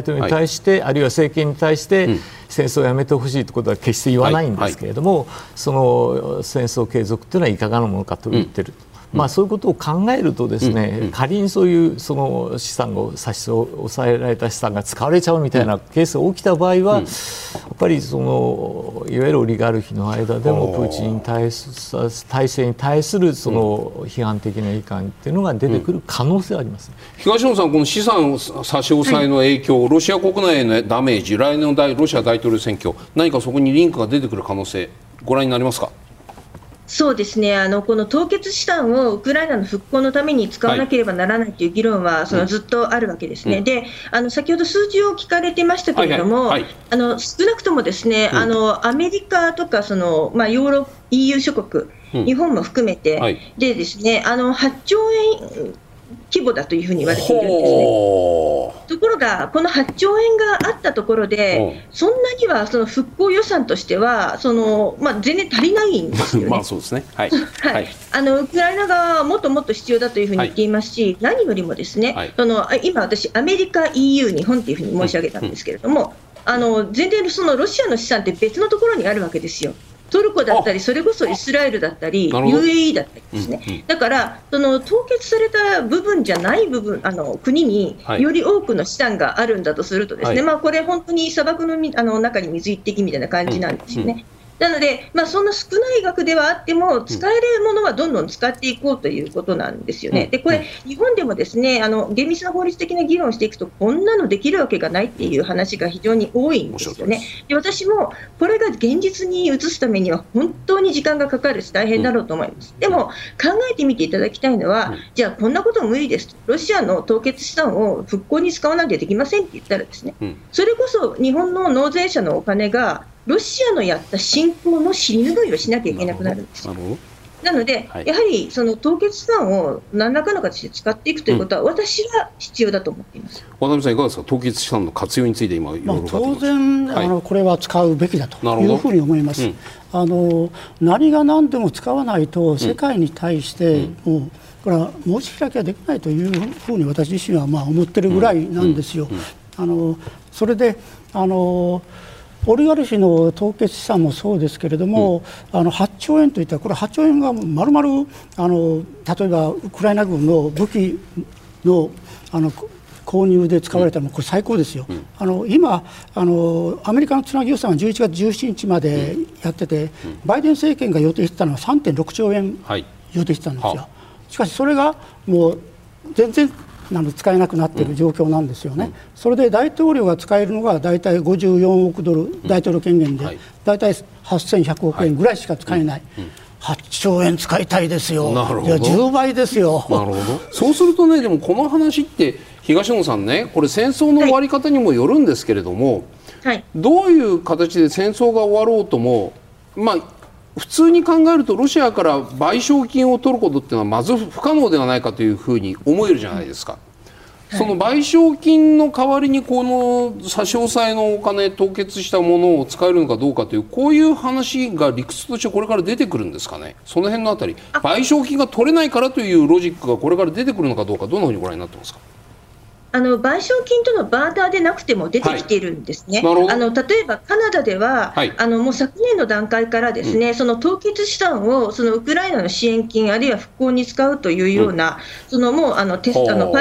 統領に対して、あるいは政権に対して、戦争をやめてほしいということは決して言わないんですけれども、その戦争継続というのはいかがなものかと言っている、そういうことを考えるとですね、仮にそういうその資産を差し押さえられた資産が使われちゃうみたいなケースが起きた場合は、やっぱりそのいわゆるオリガルヒの間でもプーチン体制に対するその批判的な意見というのが出てくる可能性はあります。東野さん、この資産を差し押さえの影響、ロシア国内へのダメージ、来年のロシア大統領選挙、何かそこにリンクが出てくる可能性、ご覧になりますか。そうですね、この凍結資産をウクライナの復興のために使わなければならないという議論はそのずっとあるわけですね。で、先ほど数字を聞かれてましたけれども、少なくともですね、アメリカとかその、ヨーロッパ EU 諸国、日本も含めて、でですね、8兆円規模だというふうに言われているんですね。ところが、この8兆円があったところで、そんなにはその復興予算としてはその、全然足りないんですよね。ウクライナ側はもっともっと必要だというふうに言っていますし、何よりもですね、その今、私、アメリカ、EU、日本というふうに申し上げたんですけれども、全然そのロシアの資産って別のところにあるわけですよ。トルコだったり、それこそイスラエルだったり UAE だったりですね、だからその凍結された部分じゃない部分、国により多くの資産があるんだとするとですね、これ本当に砂漠 の中に水一滴みたいな感じなんですよね。なので、そんな少ない額ではあっても、使えるものはどんどん使っていこうということなんですよね。で、これ、日本でもですね、厳密な法律的な議論をしていくと、こんなのできるわけがないっていう話が非常に多いんですよね。で、私も、これが現実に移すためには、本当に時間がかかるし、大変だろうと思います。でも、考えてみていただきたいのは、じゃあ、こんなこと無理ですと。ロシアの凍結資産を復興に使わないとできませんって言ったらですね、それこそ日本の納税者のお金が、ロシアのやった侵攻の尻拭いをしなきゃいけなくなるんですよ。なので、やはりその凍結資産を何らかの形で使っていくということは、私は必要だと思っています。渡辺さん、いかがですか、凍結資産の活用について今、当然、これは使うべきだというふうに思います。何が何でも使わないと、世界に対して、これは申し開きができないというふうに、私自身は思ってるぐらいなんですよ。それでオリガルヒの凍結資産もそうですけれども、8兆円といったら、これ8兆円がまるまる例えばウクライナ軍の武器の購入で使われたのもこれ最高ですよ。今アメリカのつなぎ予算は11月17日までやってて、バイデン政権が予定してたのは 3.6 兆円予定してたんですよ。しかしそれがもう全然使えなくなっている状況なんですよね。それで大統領が使えるのが大体54億ドル、大統領権限で大体8100億円ぐらいしか使えない。8兆円使いたいですよ。いや、10倍ですよ。そうするとね、でもこの話って東野さんね、これ戦争の終わり方にもよるんですけれども、どういう形で戦争が終わろうとも、普通に考えるとロシアから賠償金を取ることっていうのはまず不可能ではないかというふうに思えるじゃないですか。その賠償金の代わりにこの差し押さえのお金、凍結したものを使えるのかどうかという、こういう話が理屈としてこれから出てくるんですかね。その辺のあたり、賠償金が取れないからというロジックがこれから出てくるのかどうか、どんなふうにご覧になってますか。賠償金とのバーターでなくても出てきているんですね。はい、例えばカナダでは、はい、もう昨年の段階からですね、その凍結資産をそのウクライナの支援金あるいは復興に使うというような、そのもうパイ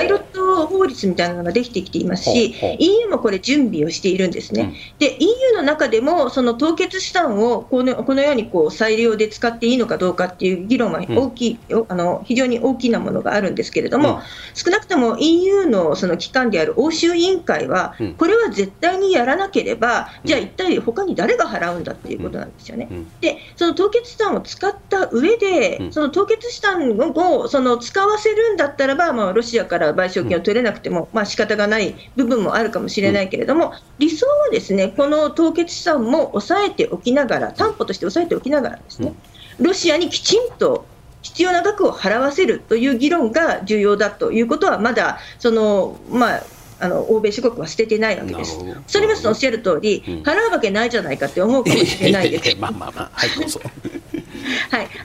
ロット法律みたいなのができてきていますし、EU もこれ準備をしているんですね。で EU の中でもその凍結資産をこのように再利用で使っていいのかどうかっていう議論は非常に大きなものがあるんですけれども、少なくとも EU のその機関である欧州委員会は、これは絶対にやらなければ、じゃあ一体他に誰が払うんだっていうことなんですよね。で、その凍結資産を使った上で、その凍結資産を使わせるんだったらば、ロシアから賠償金を取れなくても、仕方がない部分もあるかもしれないけれども、理想はですね、この凍結資産も抑えておきながら、担保として抑えておきながらですね、ロシアにきちんと必要な額を払わせるという議論が重要だということは、まだ欧米諸国は捨ててないわけです。それはおっしゃる通り、払うわけないじゃないかって思うかもしれないですけど、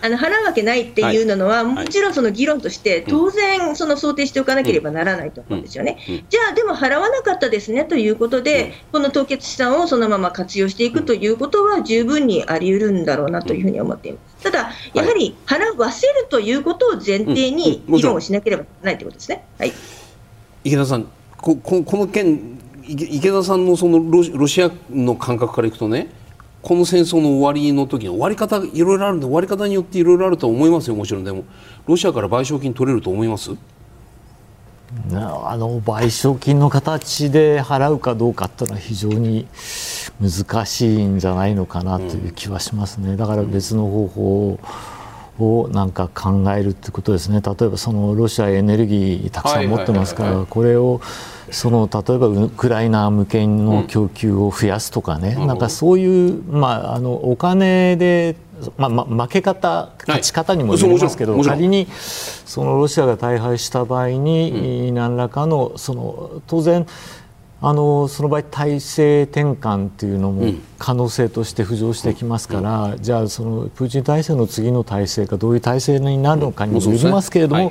払うわけないっていうのは、もちろんその議論として、当然、想定しておかなければならないと思うんですよね。じゃあ、でも払わなかったですねということで、この凍結資産をそのまま活用していくということは、十分にあり得るんだろうなというふうに思っています。ただ、やはり払わせるということを前提に議論をしなければならないということですね。はい、池田さん、この件、池田さんのロシアの感覚からいくとね、この戦争の終わりの時の終わり方いろいろあるんで、終わり方によっていろいろあると思いますよ、もちろん。でもロシアから賠償金取れると思います？賠償金の形で払うかどうかっていうのは非常に難しいんじゃないのかなという気はしますね。だから別の方法をなんか考えるってことですね。例えばロシアエネルギーたくさん持ってますから、これを例えばウクライナ向けの供給を増やすとかね、なんかそういう、お金で、負け方、勝ち方にもよりますけど、仮にロシアが大敗した場合に何らかの当然その場合体制転換というのも可能性として浮上してきますから、じゃあプーチン体制の次の体制がどういう体制になるのかにもよりますけれども、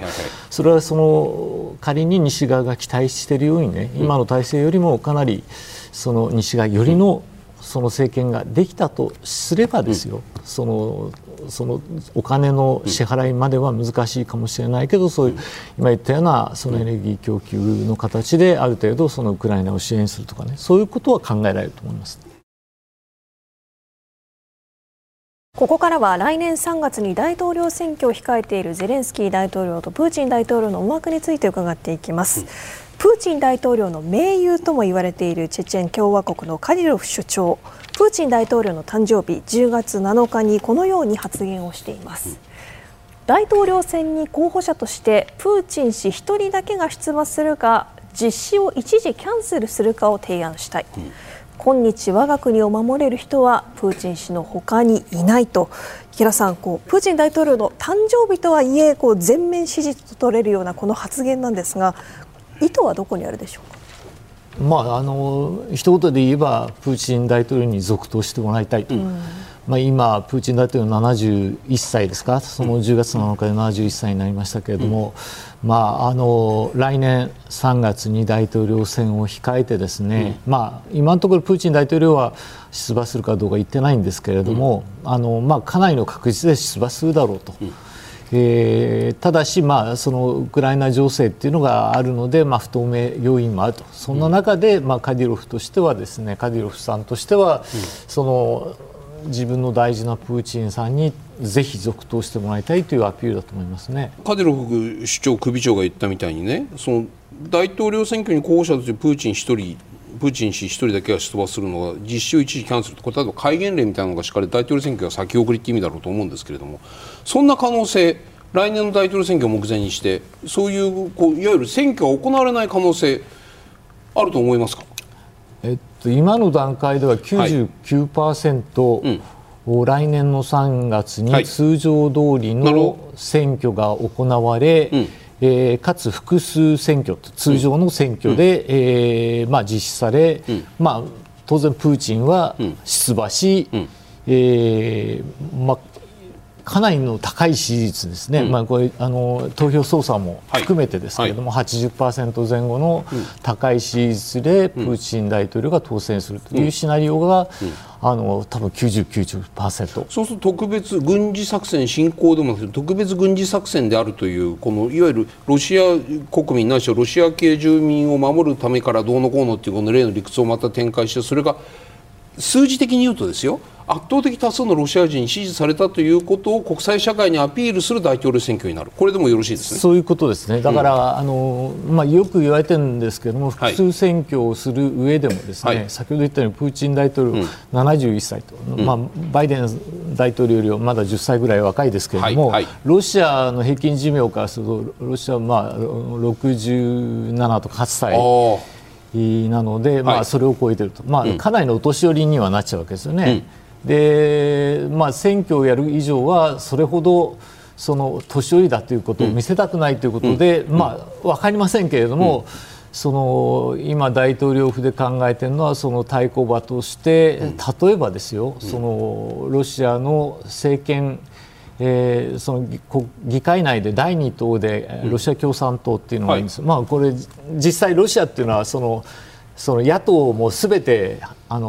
それは仮に西側が期待しているようにね、今の体制よりもかなり西側よりの政権ができたとすればですよ、そのお金の支払いまでは難しいかもしれないけど、そういう今言ったようなエネルギー供給の形である程度ウクライナを支援するとかね、そういうことは考えられると思います。ここからは来年3月に大統領選挙を控えているゼレンスキー大統領とプーチン大統領の思惑について伺っていきます。プーチン大統領の盟友とも言われているチェチェン共和国のカディロフ首長、プーチン大統領の誕生日10月7日にこのように発言をしています。大統領選に候補者としてプーチン氏1人だけが出馬するか、実施を一時キャンセルするかを提案したい、今日我が国を守れる人はプーチン氏の他にいないと。池田さん、プーチン大統領の誕生日とはいえ全面支持と取れるようなこの発言なんですが、意図はどこにあるでしょうか。一言で言えばプーチン大統領に続投してもらいたいと、今、プーチン大統領71歳ですか、10月7日で71歳になりましたけれども、来年3月に大統領選を控えてですね、今のところプーチン大統領は出馬するかどうか言ってないんですけれども、かなりの確率で出馬するだろうと。ただし、ウクライナ情勢というのがあるので、不透明要因もあると。そんな中で、カディロフさんとしては、自分の大事なプーチンさんにぜひ続投してもらいたいというアピールだと思いますね。カディロフ首長首長が言ったみたいにね、大統領選挙に候補者としてプーチン氏一人だけが出馬するのは実施を一時キャンセルと、例えば戒厳令みたいなのが敷かれて大統領選挙が先送りという意味だろうと思うんですけれども、そんな可能性、来年の大統領選挙を目前にしてそういう、いわゆる選挙が行われない可能性あると思いますか？今の段階では 99%、来年の3月に通常通りの選挙が行われ、かつ複数選挙、通常の選挙で、実施され、当然プーチンは出馬し、かなりの高い支持率ですね、まあ、これ投票操作も含めてですけれども、はい、80% 前後の高い支持率でプーチン大統領が当選するというシナリオが、多分 90%、そうすると特別軍事作戦侵攻でも特別軍事作戦であるというこのいわゆるロシア国民ないしはロシア系住民を守るためからどうのこうのというこの例の理屈をまた展開して、それが数字的に言うとですよ、圧倒的多数のロシア人に支持されたということを国際社会にアピールする大統領選挙になる、これでもよろしいですね。そういうことですね。だから、まあ、よく言われてるんですけれども、複数選挙をする上でもですね、はい、先ほど言ったようにプーチン大統領71歳と、まあ、バイデン大統領よりはまだ10歳ぐらい若いですけれども、はいはい、ロシアの平均寿命からするとロシアはまあ67とか8歳なので、まあ、それを超えていると、まあ、かなりのお年寄りにはなっちゃうわけですよね。で、まあ、選挙をやる以上はそれほどその年寄りだということを見せたくないということで、まあ、分かりませんけれども、その今大統領府で考えているのはその対抗馬として、例えばですよ、そのロシアの政権その議会内で第2党でロシア共産党っていうのがあるんです、まあ、これ実際ロシアっていうのはその野党もすべて親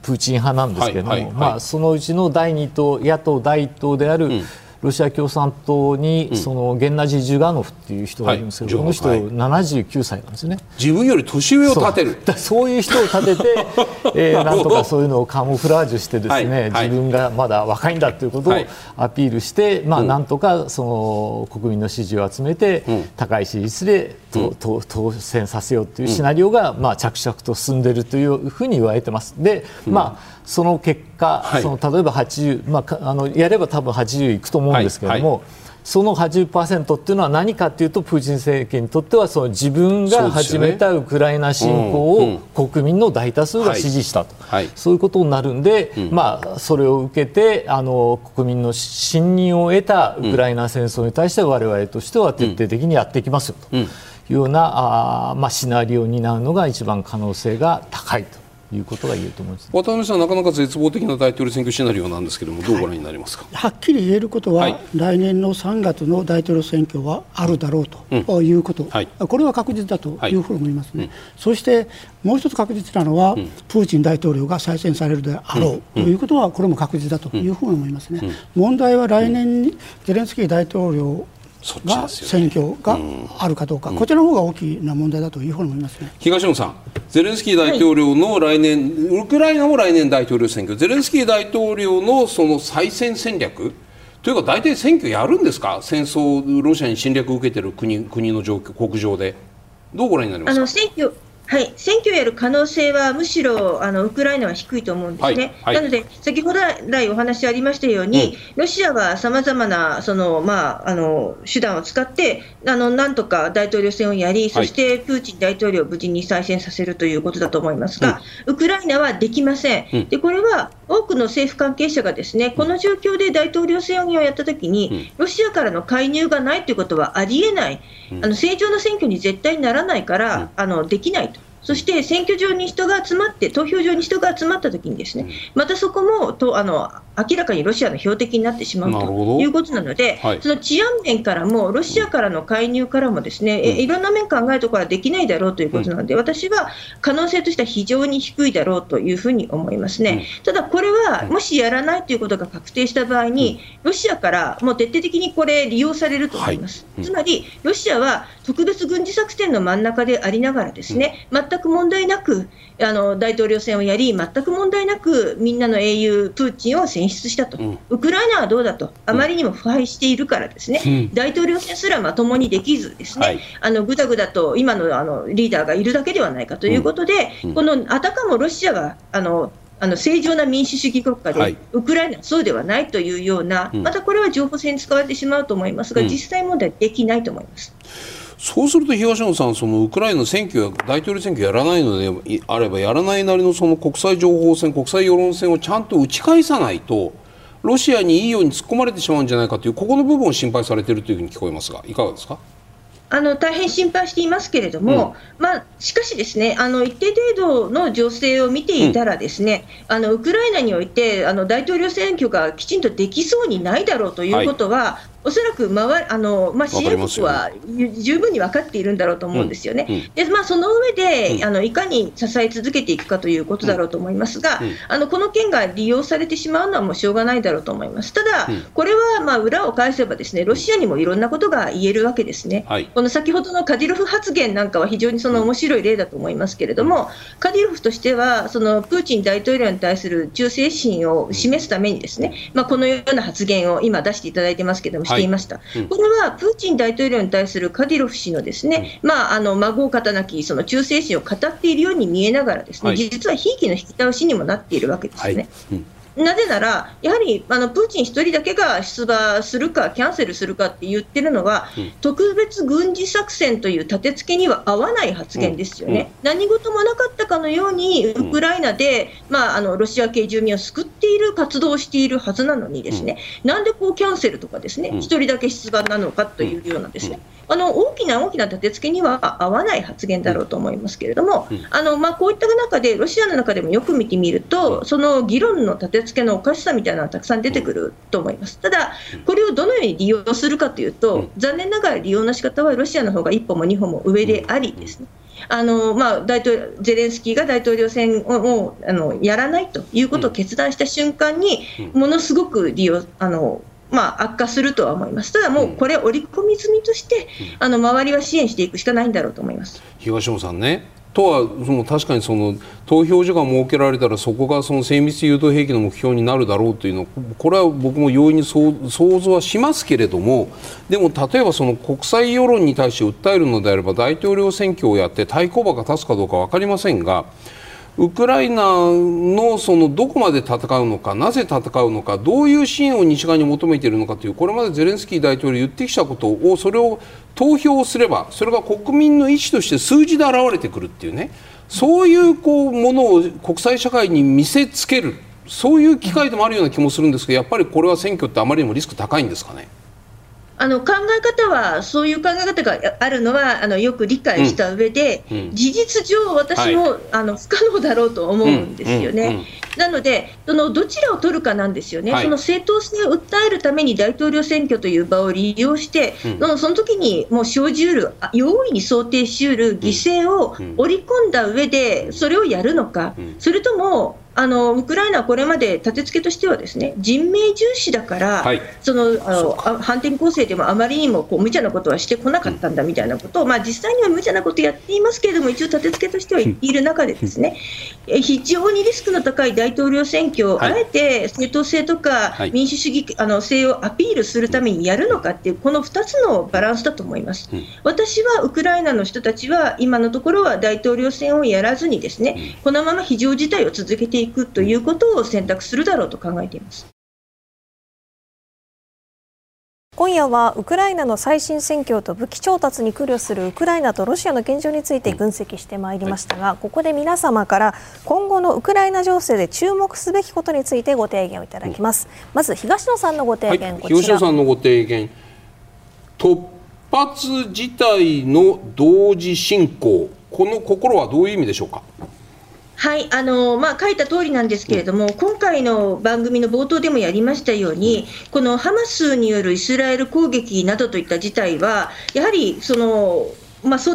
プーチン派なんですけれども、まあ、そのうちの第2党野党第1党である、ロシア共産党にそのゲンナジー・ジュガノフっていう人がいるんですけど、この人79歳なんですよね。自分より年上を立てる、そういう人を立ててなんとかそういうのをカモフラージュしてですね、自分がまだ若いんだということをアピールして、まあなんとかその国民の支持を集めて高い支持率で当選させようというシナリオがまあ着々と進んでいるというふうに言われてます。で、まあその結果、その例えば80、まあ、やれば多分80いくと思うんですけれども、その 80% っていうのは何かというと、プーチン政権にとってはその自分が始めたウクライナ侵攻を国民の大多数が支持したと、そういうことになるんで、まあ、それを受けて国民の信任を得たウクライナ戦争に対して我々としては徹底的にやっていきますよというようなまあ、シナリオになるのが一番可能性が高いということが言えると思います。渡辺さん、なかなか絶望的な大統領選挙シナリオなんですけれども、どうご覧になりますか。はっきり言えることは、来年の3月の大統領選挙はあるだろうということ、これは確実だというふうに思いますね。そしてもう一つ確実なのは、プーチン大統領が再選されるであろうということは、これも確実だというふうに思いますね。問題は来年にゼレンスキー大統領が選挙があるかどうか、こちらの方が大きな問題だというふうに思いますね。東野さん、ゼレンスキー大統領の来年、ウクライナも来年大統領選挙、ゼレンスキー大統領のその再選戦略というか、大体選挙やるんですか、戦争、ロシアに侵略を受けている国の状況、国情で、どうご覧になりますか。選挙をやる可能性はむしろウクライナは低いと思うんですね。なので先ほど来お話ありましたように、ロシアはさまざまな手段を使ってなんとか大統領選をやり、そしてプーチン大統領を無事に再選させるということだと思いますが、ウクライナはできません。で、これは多くの政府関係者がですね、この状況で大統領選をやったときにロシアからの介入がないということはありえない、正常な選挙に絶対にならないからできないと。そして選挙場に人が集まって、投票場に人が集まったときにですね、またそこも明らかにロシアの標的になってしまうということなので、その治安面からも、ロシアからの介入からもですね、いろんな面考えるところはできないだろうということなので、私は可能性としては非常に低いだろうというふうに思いますね。ただこれは、もしやらないということが確定した場合に、ロシアからもう徹底的にこれ利用されると思います。つまり、ロシアは特別軍事作戦の真ん中でありながらですね、全く問題なく大統領選をやり、全く問題なくみんなの英雄プーチンを選出したと、ウクライナはどうだと、あまりにも腐敗しているからですね、大統領選すらまともにできずですね、ぐだぐだと今のリーダーがいるだけではないかということで、このあたかもロシアは正常な民主主義国家で、ウクライナはそうではないというような、またこれは情報戦に使われてしまうと思いますが、実際問題はできないと思います。そうすると東野さん、そのウクライナの選挙や大統領選挙やらないのであれば、やらないなりのその国際情報戦、国際世論戦をちゃんと打ち返さないと、ロシアにいいように突っ込まれてしまうんじゃないかという、ここの部分を心配されているというふうに聞こえますが、いかがですか。大変心配していますけれども、しかしですね、一定程度の情勢を見ていたらですね、ウクライナにおいて大統領選挙がきちんとできそうにないだろうということは、おそらく支援国は十分に分かっているんだろうと思うんですよね。で、その上でいかに支え続けていくかということだろうと思いますが、この件が利用されてしまうのはもうしょうがないだろうと思います。ただ、これは裏を返せばですね、ロシアにもいろんなことが言えるわけですね。この先ほどのカディロフ発言なんかは非常に面白い例だと思いますけれども、カディロフとしてはプーチン大統領に対する忠誠心を示すためにですね、このような発言を今出していただいてますけれども、していました。これはプーチン大統領に対するカディロフ氏のですね、孫を固なきその忠誠心を語っているように見えながらですね、実はひいきの引き倒しにもなっているわけですよね。なぜなら、やはりプーチン一人だけが出馬するかキャンセルするかって言ってるのは、特別軍事作戦という立て付けには合わない発言ですよね。何事もなかったかのようにウクライナで、ロシア系住民を救っている活動をしているはずなのにですね、なんでキャンセルとかですね、一人だけ出馬なのかというようなですね、大きな立て付けには合わない発言だろうと思いますけれども、こういった中でロシアの中でもよく見てみると、その議論の立て付けのおかしさみたいなのがたくさん出てくると思います。ただ、これをどのように利用するかというと、残念ながら利用の仕方はロシアの方が一歩も二歩も上でありですね、ゼレンスキーが大統領選をやらないということを決断した瞬間にものすごく悪化するとは思います。ただ、もうこれは織り込み済みとして周りは支援していくしかないんだろうと思います。東野さんね、とは確かに投票所が設けられたら、そこが精密誘導兵器の目標になるだろうというのは、これは僕も容易に想像はしますけれども、でも例えば国際世論に対して訴えるのであれば、大統領選挙をやって対抗馬が立つかどうか分かりませんが、ウクライナのどこまで戦うのか、なぜ戦うのか、どういう支援を西側に求めているのかという、これまでゼレンスキー大統領言ってきたことを、それを投票すれば、それが国民の意思として数字で現れてくるっていうね、そういうものを国際社会に見せつける、そういう機会でもあるような気もするんですけど、やっぱりこれは選挙ってあまりにもリスク高いんですかね。考え方は、そういう考え方があるのはよく理解した上で、事実上私も不可能だろうと思うんですよね。なので、どちらを取るかなんですよね。その正当性を訴えるために大統領選挙という場を利用して、その時にもう生じうる、容易に想定しうる犠牲を織り込んだ上で、それをやるのか、それとも、ウクライナはこれまで立て付けとしてはですね、人命重視だから、反転攻勢でもあまりにも無茶なことはしてこなかったんだみたいなことを、実際には無茶なことをやっていますけれども、一応立て付けとしては言っている中でですね、非常にリスクの高い大統領選挙をあえて正当性とか民主主義性をアピールするためにやるのかっていう、この2つのバランスだと思います。私はウクライナの人たちは今のところは大統領選をやらずにですね、このまま非常事態を続けていくということを選択するだろうと考えています。今夜はウクライナの最新戦況と武器調達に苦慮するウクライナとロシアの現状について分析してまいりましたが、ここで皆様から今後のウクライナ情勢で注目すべきことについてご提言をいただきます。まず東野さんのご提言、こちら。東野さんのご提言、突発事態の同時進行、この心はどういう意味でしょうか。はい、書いた通りなんですけれども、今回の番組の冒頭でもやりましたように、このハマスによるイスラエル攻撃などといった事態は、やはり想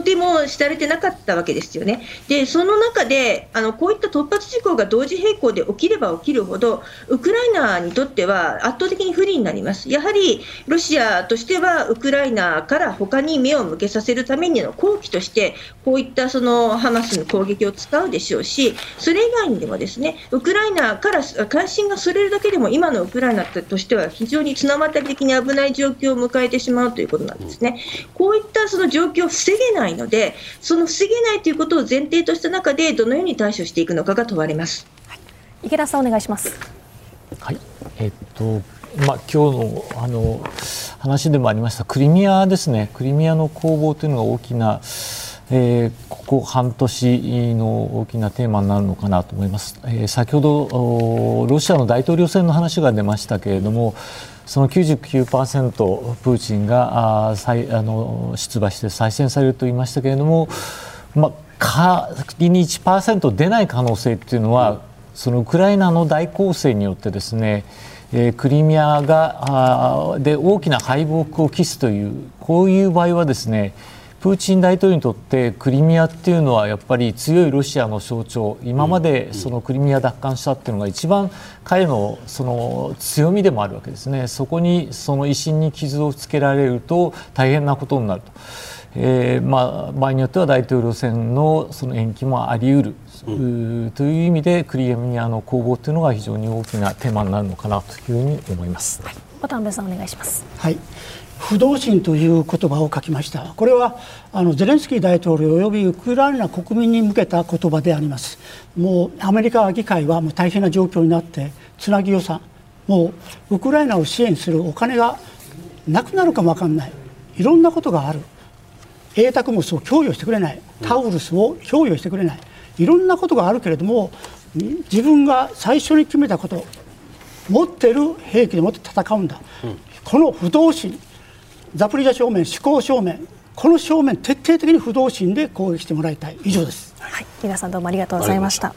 定もされてなかったわけですよね。で、その中でこういった突発事項が同時並行で起きれば起きるほど、ウクライナにとっては圧倒的に不利になります。やはりロシアとしてはウクライナから他に目を向けさせるためにの好機としてこういったハマスの攻撃を使うでしょうし、それ以外にでもですね、ウクライナから関心がそれるだけでも今のウクライナとしては非常に綱渡り的に危ない状況を迎えてしまうということなんですね。こういった状況を防げないので、その防げないということを前提とした中でどのように対処していくのかが問われます。池田さん、お願いします。はい、今日の話でもありましたクリミアですね。クリミアの攻防というのが大きな、ここ半年の大きなテーマになるのかなと思います。先ほどロシアの大統領選の話が出ましたけれども。その 99% プーチンが出馬して再選されると言いましたけれども、仮に 1% 出ない可能性というのは、そのウクライナの大攻勢によってですね、クリミアで大きな敗北を喫すという、こういう場合はですね、プーチン大統領にとってクリミアっていうのはやっぱり強いロシアの象徴、今までそのクリミア奪還したっていうのが一番彼のその強みでもあるわけですね。そこにその威信に傷をつけられると大変なことになると、場合によっては大統領選のその延期もあり得るという意味で、クリミアの攻防というのが非常に大きなテーマになるのかなというふうに思います。渡辺さん、お願いします。はい。不動心という言葉を書きました。これはゼレンスキー大統領およびウクライナ国民に向けた言葉であります。もうアメリカ議会はもう大変な状況になって、つなぎ予算、もうウクライナを支援するお金がなくなるかも分かんない、いろんなことがある、英宅物を供与してくれない、タウルスを供与してくれない、いろんなことがあるけれども、自分が最初に決めたこと、持っている兵器でもって戦うんだ、この不動心、ザポリージャ正面、志向正面、この正面、徹底的に不動心で攻撃してもらいたい。以上です。はい、皆さんどうもありがとうございました。